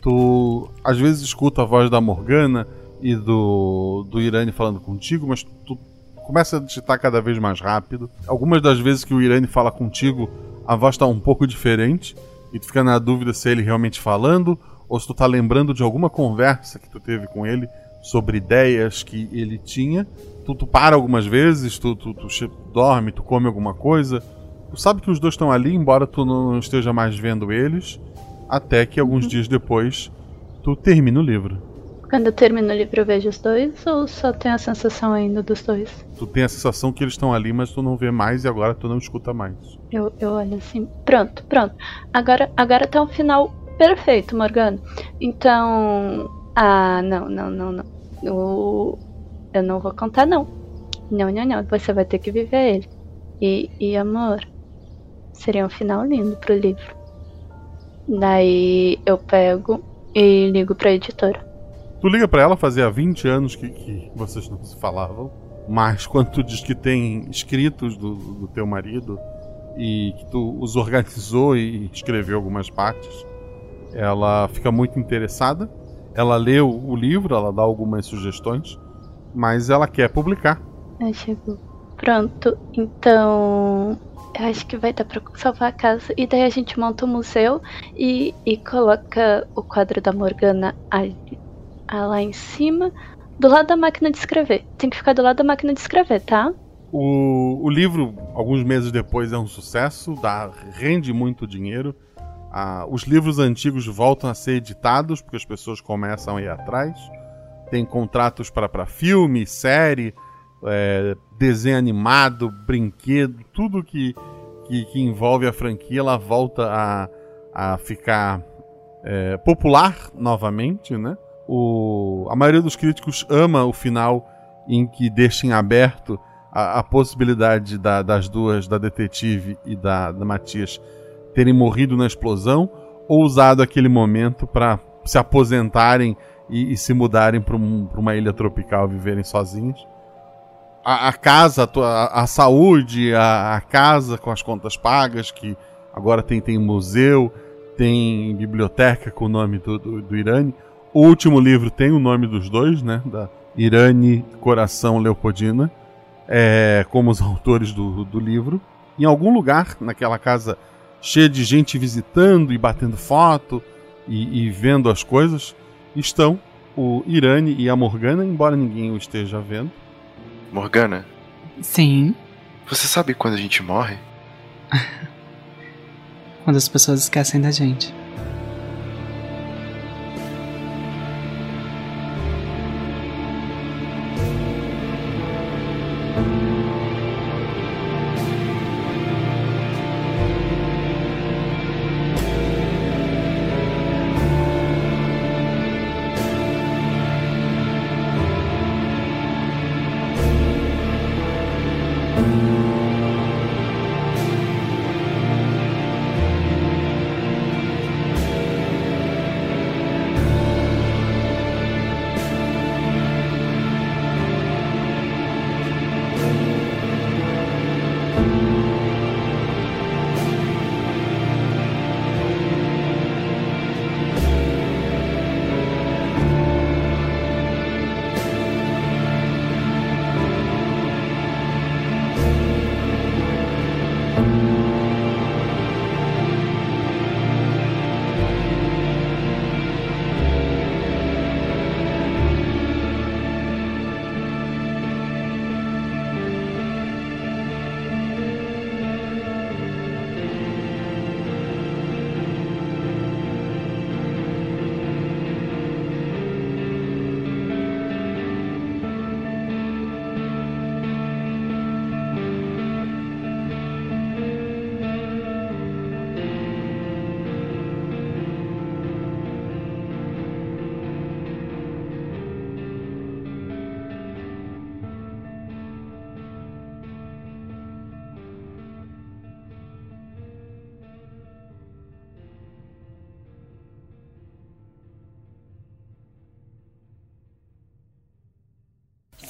Tu, às vezes, escuta a voz da Morgana e do, do Irani falando contigo, mas tu começa a digitar cada vez mais rápido. Algumas das vezes que o Irani fala contigo, a voz tá um pouco diferente e tu fica na dúvida se é ele realmente falando ou se tu tá lembrando de alguma conversa que tu teve com ele sobre ideias que ele tinha. Tu, tu para algumas vezes, tu, tu, tu, tu dorme, tu come alguma coisa. Tu sabe que os dois estão ali, embora tu não esteja mais vendo eles. Até que alguns uhum. dias depois tu termina o livro. Quando eu termino o livro eu vejo os dois ou só tenho a sensação ainda dos dois? Tu tem a sensação que eles estão ali, mas tu não vê mais e agora tu não escuta mais. Eu, eu olho assim, pronto, pronto. Agora, agora tá um final perfeito, Morgana. Então... Ah, não, não, não, não. Eu, eu não vou contar não. Não, não, não. Você vai ter que viver ele. E, e amor, seria um final lindo pro livro. Daí eu pego e ligo pra editora. Tu liga pra ela, fazia vinte anos que, que vocês não se falavam. Mas quando tu diz que tem escritos do, do teu marido e que tu os organizou e escreveu algumas partes, ela fica muito interessada. Ela lê o, o livro, ela dá algumas sugestões, mas ela quer publicar. Aí chegou. Pronto, então... Eu acho que vai dar pra salvar a casa. E daí a gente monta o museu e, e coloca o quadro da Morgana ali, lá em cima, do lado da máquina de escrever. Tem que ficar do lado da máquina de escrever, tá? O, o livro, alguns meses depois, é um sucesso, dá, rende muito dinheiro. Ah, os livros antigos voltam a ser editados, porque as pessoas começam a ir atrás. Tem contratos para pra filme, série... É, desenho animado, brinquedo, tudo que, que, que envolve a franquia, ela volta a, a ficar é, popular novamente, né? O, a maioria dos críticos ama o final em que deixa em aberto a, a possibilidade da, das duas, da detetive e da, da Matias, terem morrido na explosão ou usado aquele momento para se aposentarem e, e se mudarem para um, para uma ilha tropical, viverem sozinhas. A, a casa, a, a saúde, a, a casa com as contas pagas, que agora tem, tem museu, tem biblioteca com o nome do, do, do Irani. O último livro tem o nome dos dois, né? Da Irani Coração Leopoldina, é, como os autores do, do livro. Em algum lugar, naquela casa cheia de gente visitando e batendo foto e, e vendo as coisas, estão o Irani e a Morgana, embora ninguém o esteja vendo. Morgana? Sim? Você sabe quando a gente morre? Quando as pessoas esquecem da gente.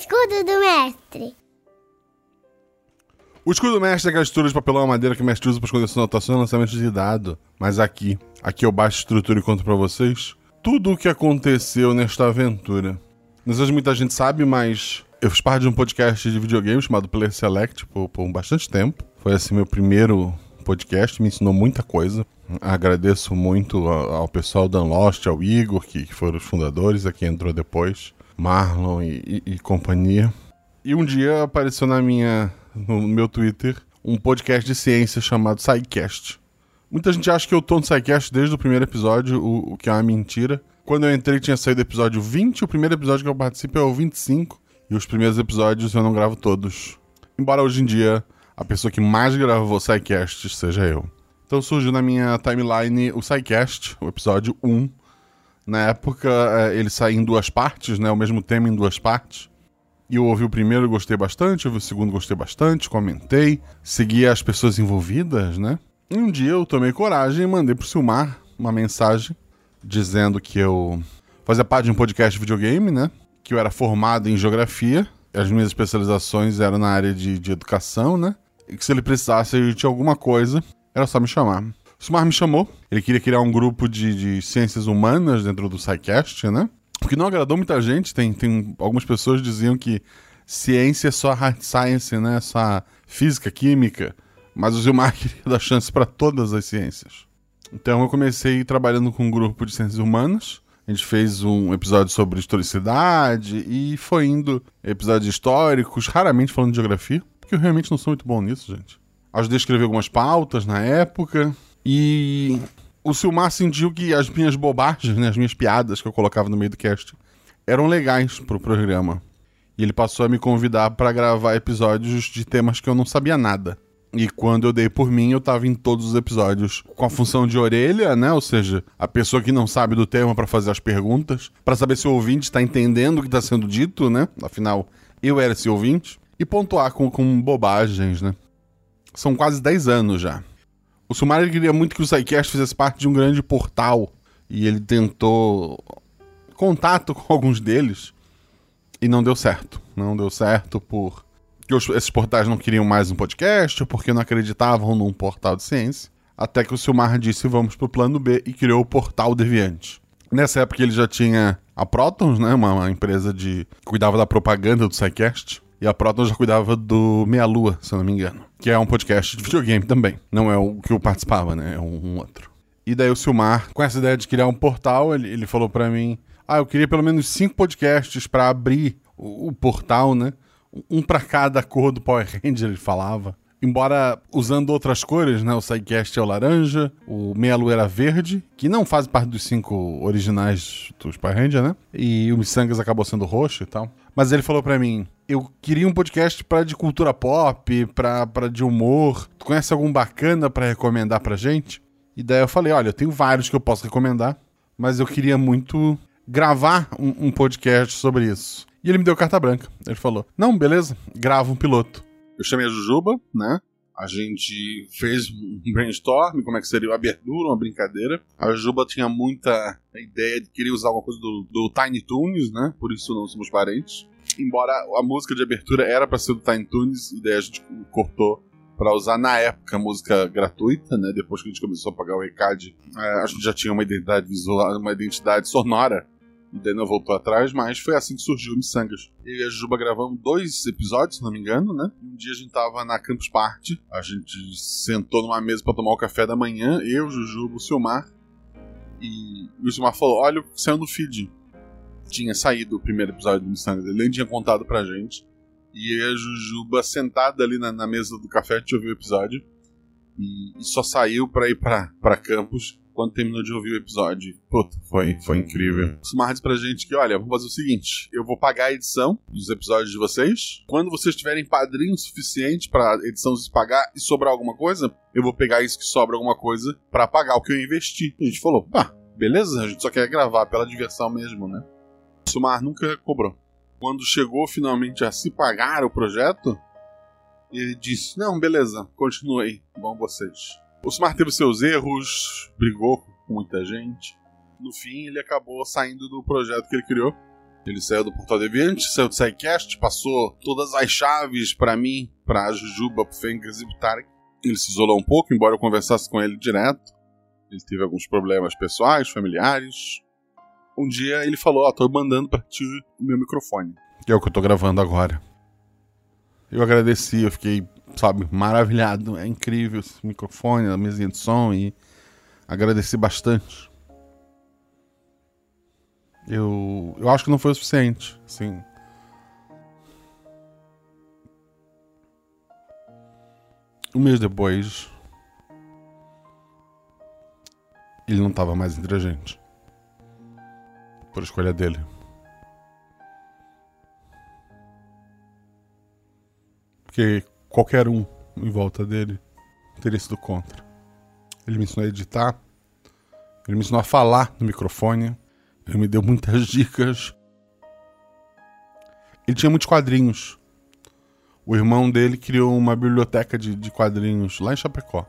escudo do mestre. O escudo do mestre é aquela estrutura de papelão ou madeira que o mestre usa para esconder sua anotação e lançamento de dado. Mas aqui, aqui eu baixo a estrutura e conto para vocês tudo o que aconteceu nesta aventura. Não sei se muita gente sabe, mas eu fiz parte de um podcast de videogame chamado Player Select por, por bastante tempo. Foi assim meu primeiro podcast, me ensinou muita coisa. Agradeço muito ao pessoal da Unlost, ao Igor, que foram os fundadores, a quem entrou depois, Marlon e, e, e companhia. E um dia apareceu na minha, no meu Twitter um podcast de ciência chamado SciCast. Muita gente acha que eu tô no SciCast desde o primeiro episódio, o, o que é uma mentira. Quando eu entrei tinha saído o episódio vinte, o primeiro episódio que eu participo é o vinte e cinco, e os primeiros episódios eu não gravo todos. Embora hoje em dia a pessoa que mais gravou SciCast seja eu. Então surgiu na minha timeline o SciCast, o episódio um. Na época ele saiu em duas partes, né? O mesmo tema em duas partes. E eu ouvi o primeiro, gostei bastante, ouvi o segundo, gostei bastante, comentei, segui as pessoas envolvidas, né? E um dia eu tomei coragem e mandei pro Silmar uma mensagem dizendo que eu fazia parte de um podcast de videogame, né? Que eu era formado em geografia, as minhas especializações eram na área de, de educação, né? E que se ele precisasse de alguma coisa, era só me chamar. O Silmar me chamou. Ele queria criar um grupo de, de ciências humanas dentro do SciCast, né? O que não agradou muita gente. Tem, tem algumas pessoas que diziam que ciência é só hard science, né? Só física, química. Mas o Silmar queria dar chance para todas as ciências. Então eu comecei trabalhando com um grupo de ciências humanas. A gente fez um episódio sobre historicidade e foi indo episódios históricos, raramente falando de geografia, porque eu realmente não sou muito bom nisso, gente. Ajudei a escrever algumas pautas na época e o Silmar sentiu que as minhas bobagens, né, as minhas piadas que eu colocava no meio do cast eram legais pro programa. E ele passou a me convidar para gravar episódios de temas que eu não sabia nada. E quando eu dei por mim, eu tava em todos os episódios com a função de orelha, né? Ou seja, a pessoa que não sabe do tema para fazer as perguntas, para saber se o ouvinte tá entendendo o que tá sendo dito, né? Afinal, eu era esse ouvinte. E pontuar com, com bobagens, né? São quase dez anos já. O Silmar queria muito que o SciCast fizesse parte de um grande portal. E ele tentou contato com alguns deles. E não deu certo. Não deu certo por... porque esses portais não queriam mais um podcast. Porque não acreditavam num portal de ciência. Até que o Silmar disse, vamos pro plano B. E criou o Portal Deviante. Nessa época ele já tinha a Prótons, né? Uma, uma empresa de... que cuidava da propaganda do SciCast. E a Prótons já cuidava do Meia Lua, se eu não me engano. Que é um podcast de videogame também. Não é o que eu participava, né? É um, um outro. E daí o Silmar, com essa ideia de criar um portal, ele, ele falou pra mim... ah, eu queria pelo menos cinco podcasts pra abrir o, o portal, né? Um pra cada cor do Power Ranger, ele falava. Embora usando outras cores, né? O SciCast é o laranja, o Meia Lua era verde, que não faz parte dos cinco originais dos Power Ranger, né? E o Missangas acabou sendo roxo e tal. Mas ele falou pra mim... eu queria um podcast pra de cultura pop, pra, pra de humor. Tu conhece algum bacana pra recomendar pra gente? E daí eu falei, olha, eu tenho vários que eu posso recomendar, mas eu queria muito gravar um, um podcast sobre isso. E ele me deu carta branca. Ele falou, não, beleza, grava um piloto. Eu chamei a Jujuba, né? A gente fez um brainstorm, como é que seria uma abertura, uma brincadeira. A Jujuba tinha muita ideia de querer usar alguma coisa do, do Tiny Toons, né? Por isso não somos parentes. Embora a música de abertura era pra ser do Tiny Toons, e daí a gente cortou pra usar na época música gratuita, né? Depois que a gente começou a pagar o E C A D, a gente já tinha uma identidade visual, uma identidade sonora, e daí não voltou atrás, mas foi assim que surgiu o Missangas. Eu e a Jujuba gravamos dois episódios, se não me engano, né? Um dia a gente tava na Campus Party, a gente sentou numa mesa pra tomar o café da manhã, eu, Jujuba, o Silmar, e o Silmar falou, olha o que saiu no feed. Tinha saído o primeiro episódio do Missangas, ele nem tinha contado pra gente. E a Jujuba sentada ali na, na mesa do café, a gente ouviu o episódio. E, e só saiu pra ir pra, pra campus quando terminou de ouvir o episódio. Puta, foi, foi incrível. O Silmar disse pra gente que, olha, vamos fazer o seguinte. Eu vou pagar a edição dos episódios de vocês. Quando vocês tiverem padrinho suficiente pra edição se pagar e sobrar alguma coisa, eu vou pegar isso que sobra alguma coisa pra pagar o que eu investi. A gente falou, pá, beleza, a gente só quer gravar pela diversão mesmo, né? O Silmar nunca cobrou. Quando chegou finalmente a se pagar o projeto, ele disse, não, beleza, continuei, vão vocês. O Silmar teve seus erros, brigou com muita gente. No fim, ele acabou saindo do projeto que ele criou Ele saiu do Portal Deviante, saiu do SciCast, passou todas as chaves pra mim, pra Jujuba, pro Fengers e pro Tarek. Ele se isolou um pouco, embora eu conversasse com ele direto. Ele teve alguns problemas pessoais, familiares. Um dia ele falou, ó, oh, tô mandando pra ti o meu microfone. Que é o que eu tô gravando agora. Eu agradeci, eu fiquei, sabe, maravilhado. É incrível esse microfone, a mesinha de som, e agradeci bastante. Eu, eu acho que não foi o suficiente, assim. Um mês depois, ele não estava mais entre a gente. Por escolha dele. Porque qualquer um em volta dele teria sido contra. Ele me ensinou a editar. Ele me ensinou a falar no microfone. Ele me deu muitas dicas. Ele tinha muitos quadrinhos. O irmão dele criou uma biblioteca de, de quadrinhos lá em Chapecó.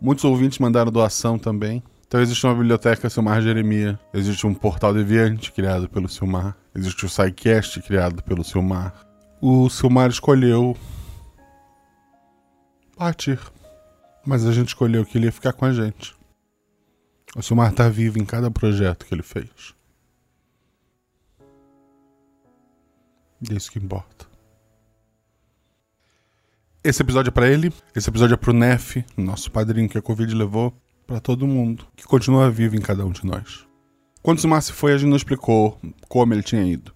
Muitos ouvintes mandaram doação também. Então existe uma biblioteca Silmar Jeremias. Existe um Portal Deviante criado pelo Silmar. Existe o SciCast criado pelo Silmar. O Silmar escolheu partir. Mas a gente escolheu que ele ia ficar com a gente. O Silmar tá vivo em cada projeto que ele fez. E é isso que importa. Esse episódio é pra ele. Esse episódio é pro Nef, nosso padrinho que a Covid levou. Pra todo mundo que continua vivo em cada um de nós. Quando o Silmar se foi, a gente não explicou como ele tinha ido.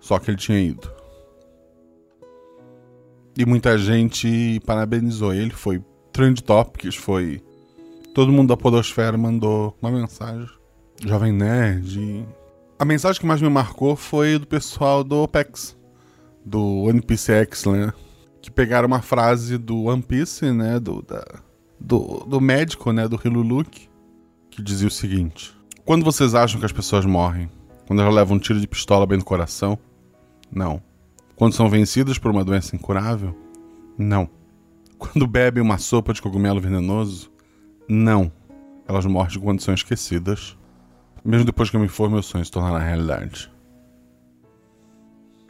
Só que ele tinha ido. E muita gente parabenizou ele. Foi Trend Topics, foi... Todo mundo da podosfera mandou uma mensagem. Jovem Nerd. A mensagem que mais me marcou foi do pessoal do OPEX. Do One Piece X, né? Que pegaram uma frase do One Piece, né? Do, da, do, do médico, né? Do Hiluluk. Que dizia o seguinte. Quando vocês acham que as pessoas morrem? Quando elas levam um tiro de pistola bem no coração? Não. Quando são vencidas por uma doença incurável? Não. Quando bebem uma sopa de cogumelo venenoso? Não. Elas morrem quando são esquecidas. Mesmo depois que eu me for, meu sonho se tornará realidade.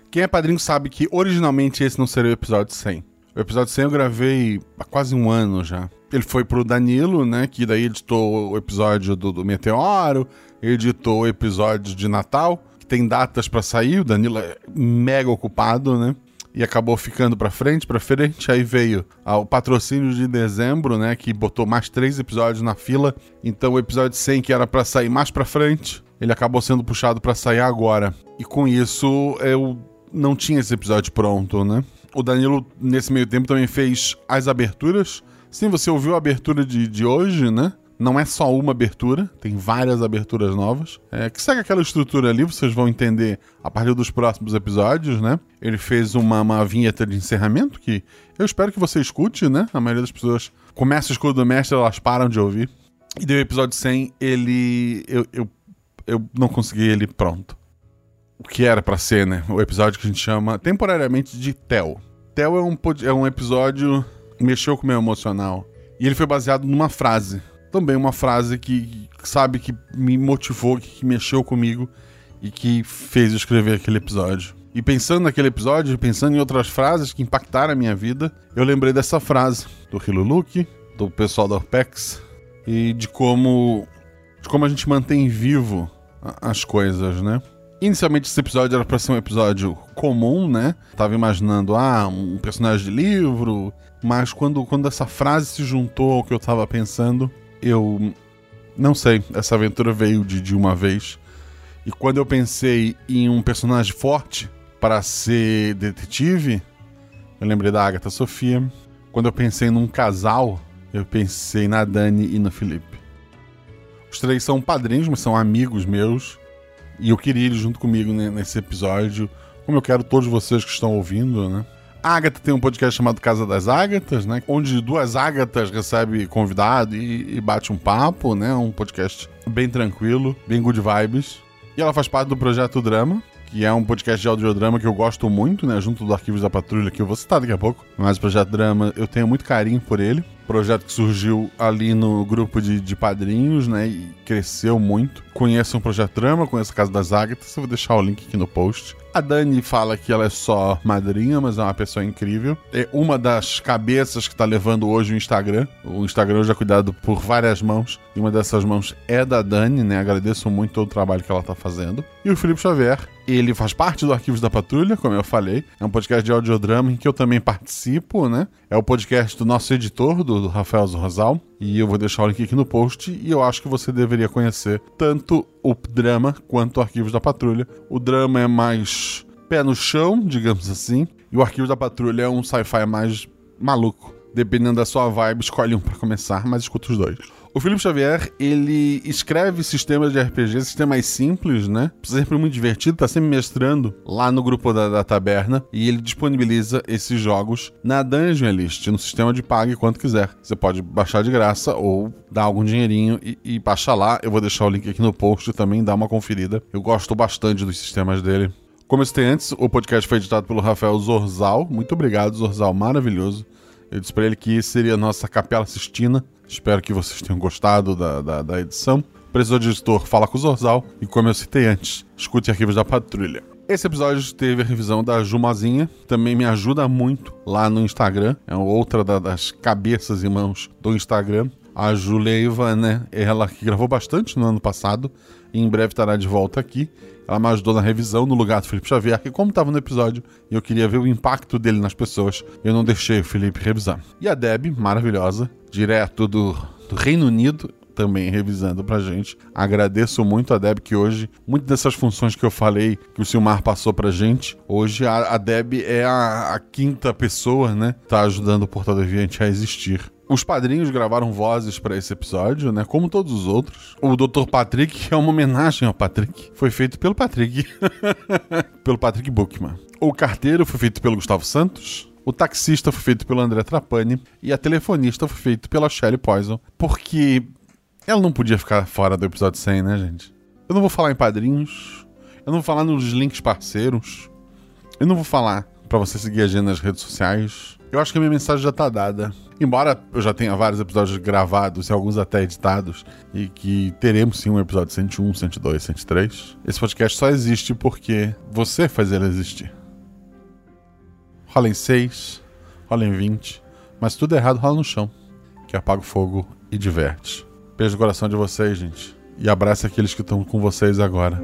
Quem é padrinho sabe que originalmente esse não seria o episódio cem. O episódio cem eu gravei há quase um ano já. Ele foi pro Danilo, né? Que daí editou o episódio do, do Meteoro, editou o episódio de Natal, que tem datas pra sair. O Danilo é mega ocupado, né? E acabou ficando pra frente, pra frente. Aí veio o patrocínio de dezembro, né? Que botou mais três episódios na fila. Então o episódio cem, que era pra sair mais pra frente, ele acabou sendo puxado pra sair agora. E com isso, eu não tinha esse episódio pronto, né? O Danilo, nesse meio tempo, também fez as aberturas. Sim, você ouviu a abertura de, de hoje, né? Não é só uma abertura, tem várias aberturas novas. É, que segue aquela estrutura ali, vocês vão entender a partir dos próximos episódios, né? Ele fez uma, uma vinheta de encerramento que eu espero que você escute, né? A maioria das pessoas começa o escudo do mestre, elas param de ouvir. E deu o episódio cem, ele... Eu, eu, eu não consegui ele pronto. O que era pra ser, né? O episódio que a gente chama temporariamente de Tel. Tel é um, é um episódio que mexeu com o meu emocional. E ele foi baseado numa frase... Também uma frase que, sabe, que me motivou, que mexeu comigo e que fez eu escrever aquele episódio. E pensando naquele episódio, pensando em outras frases que impactaram a minha vida, eu lembrei dessa frase do Hiluluk, do pessoal da Orpex, e de como, de como a gente mantém vivo as coisas, né? Inicialmente esse episódio era pra ser um episódio comum, né? Tava imaginando, ah, um personagem de livro, mas quando, quando essa frase se juntou ao que eu tava pensando... Eu não sei, essa aventura veio de, de uma vez. E quando eu pensei em um personagem forte para ser detetive, eu lembrei da Agatha Sofia. Quando eu pensei num casal, eu pensei na Dani e no Felipe. Os três são padrinhos, mas são amigos meus. E eu queria eles junto comigo nesse episódio, como eu quero todos vocês que estão ouvindo, né? A Agatha tem um podcast chamado Casa das Ágatas, né? Onde duas ágatas recebe convidado e, e bate um papo, né? Um podcast bem tranquilo, bem good vibes. E ela faz parte do Projeto Drama, que é um podcast de audiodrama que eu gosto muito, né? Junto do Arquivos da Patrulha, que eu vou citar daqui a pouco. Mas o Projeto Drama, eu tenho muito carinho por ele. projeto que surgiu ali no grupo de, de padrinhos, né? E cresceu muito. Conheçam o Projeto Drama, conheçam a Casa das Ágatas. Eu vou deixar o link aqui no post. A Dani fala que ela é só madrinha, mas é uma pessoa incrível. É uma das cabeças que tá levando hoje o Instagram. O Instagram hoje é cuidado por várias mãos. E uma dessas mãos é da Dani, né? Agradeço muito todo o trabalho que ela tá fazendo. E o Felipe Xavier, ele faz parte do Arquivos da Patrulha, como eu falei. É um podcast de audiodrama em que eu também participo, né? É o podcast do nosso editor, do Rafael Zorzal. E eu vou deixar o link aqui no post. E eu acho que você deveria conhecer tanto o Drama quanto o Arquivos da Patrulha. O Drama é mais pé no chão, digamos assim. E o Arquivos da Patrulha é um sci-fi mais maluco. Dependendo da sua vibe, escolhe um pra começar, mas escuta os dois. O Felipe Xavier, ele escreve sistemas de R P G, sistemas simples, né? Sempre muito divertido, tá sempre mestrando lá no grupo da, da taberna. E ele disponibiliza esses jogos na Dungeon List, no sistema de pague quanto quiser. Você pode baixar de graça ou dar algum dinheirinho e, e baixar lá. Eu vou deixar o link aqui no post também, dá uma conferida. Eu gosto bastante dos sistemas dele. Como eu citei antes, o podcast foi editado pelo Rafael Zorzal. Muito obrigado, Zorzal, maravilhoso. Eu disse pra ele que seria a nossa Capela Sistina. Espero que vocês tenham gostado da, da, da edição. Precisou de editor, fala com o Zorzal. E como eu citei antes, escute Arquivos da Patrulha. Esse episódio teve a revisão da Jumazinha. Também me ajuda muito lá no Instagram. É outra da, das cabeças e mãos do Instagram. A Juleiva, né? Ela que gravou bastante no ano passado. E em breve estará de volta aqui. Ela me ajudou na revisão no lugar do Felipe Xavier, que como estava no episódio e eu queria ver o impacto dele nas pessoas, eu não deixei o Felipe revisar. E a Deb, maravilhosa, direto do, do Reino Unido, também revisando pra gente. Agradeço muito a Deb, que hoje, muitas dessas funções que eu falei, que o Silmar passou pra gente, hoje a, a Deb é a, a quinta pessoa, né? Tá ajudando o Portal Deviante a existir. Os padrinhos gravaram vozes para esse episódio, né? Como todos os outros. O doutor Patrick é uma homenagem ao Patrick. Foi feito pelo Patrick. Pelo Patrick Buchmann. O carteiro foi feito pelo Gustavo Santos. O taxista foi feito pelo André Trapani. E a telefonista foi feito pela Shelley Poison. Porque ela não podia ficar fora do episódio cem, né, gente? Eu não vou falar em padrinhos. Eu não vou falar nos links parceiros. Eu não vou falar para você seguir a gente nas redes sociais. Eu acho que a minha mensagem já tá dada. Embora eu já tenha vários episódios gravados e alguns até editados, e que teremos sim um episódio cento e um, cento e dois, cento e três, esse podcast só existe porque você faz ele existir. Rola em seis, rola em vinte, mas tudo errado rola no chão, que apaga o fogo e diverte. Beijo no coração de vocês, gente, e abraço aqueles que estão com vocês agora.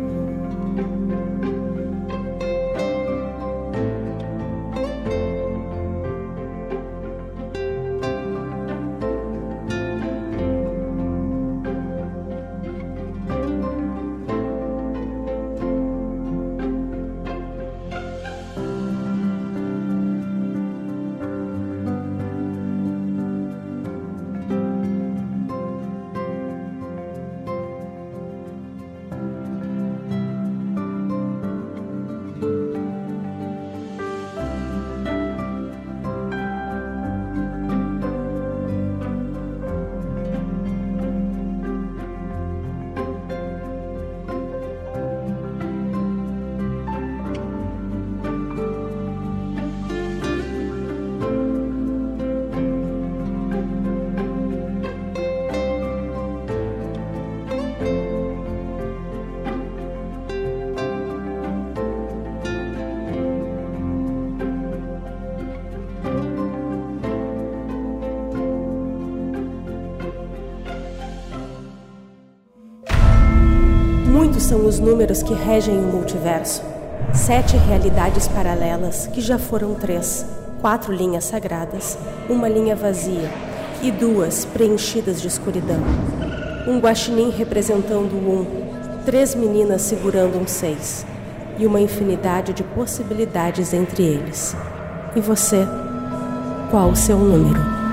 São os números que regem o multiverso. Sete realidades paralelas, que já foram três. Quatro linhas sagradas, uma linha vazia e duas preenchidas de escuridão. Um guaxinim representando o um, três meninas segurando um seis e uma infinidade de possibilidades entre eles. E você? Qual o seu número?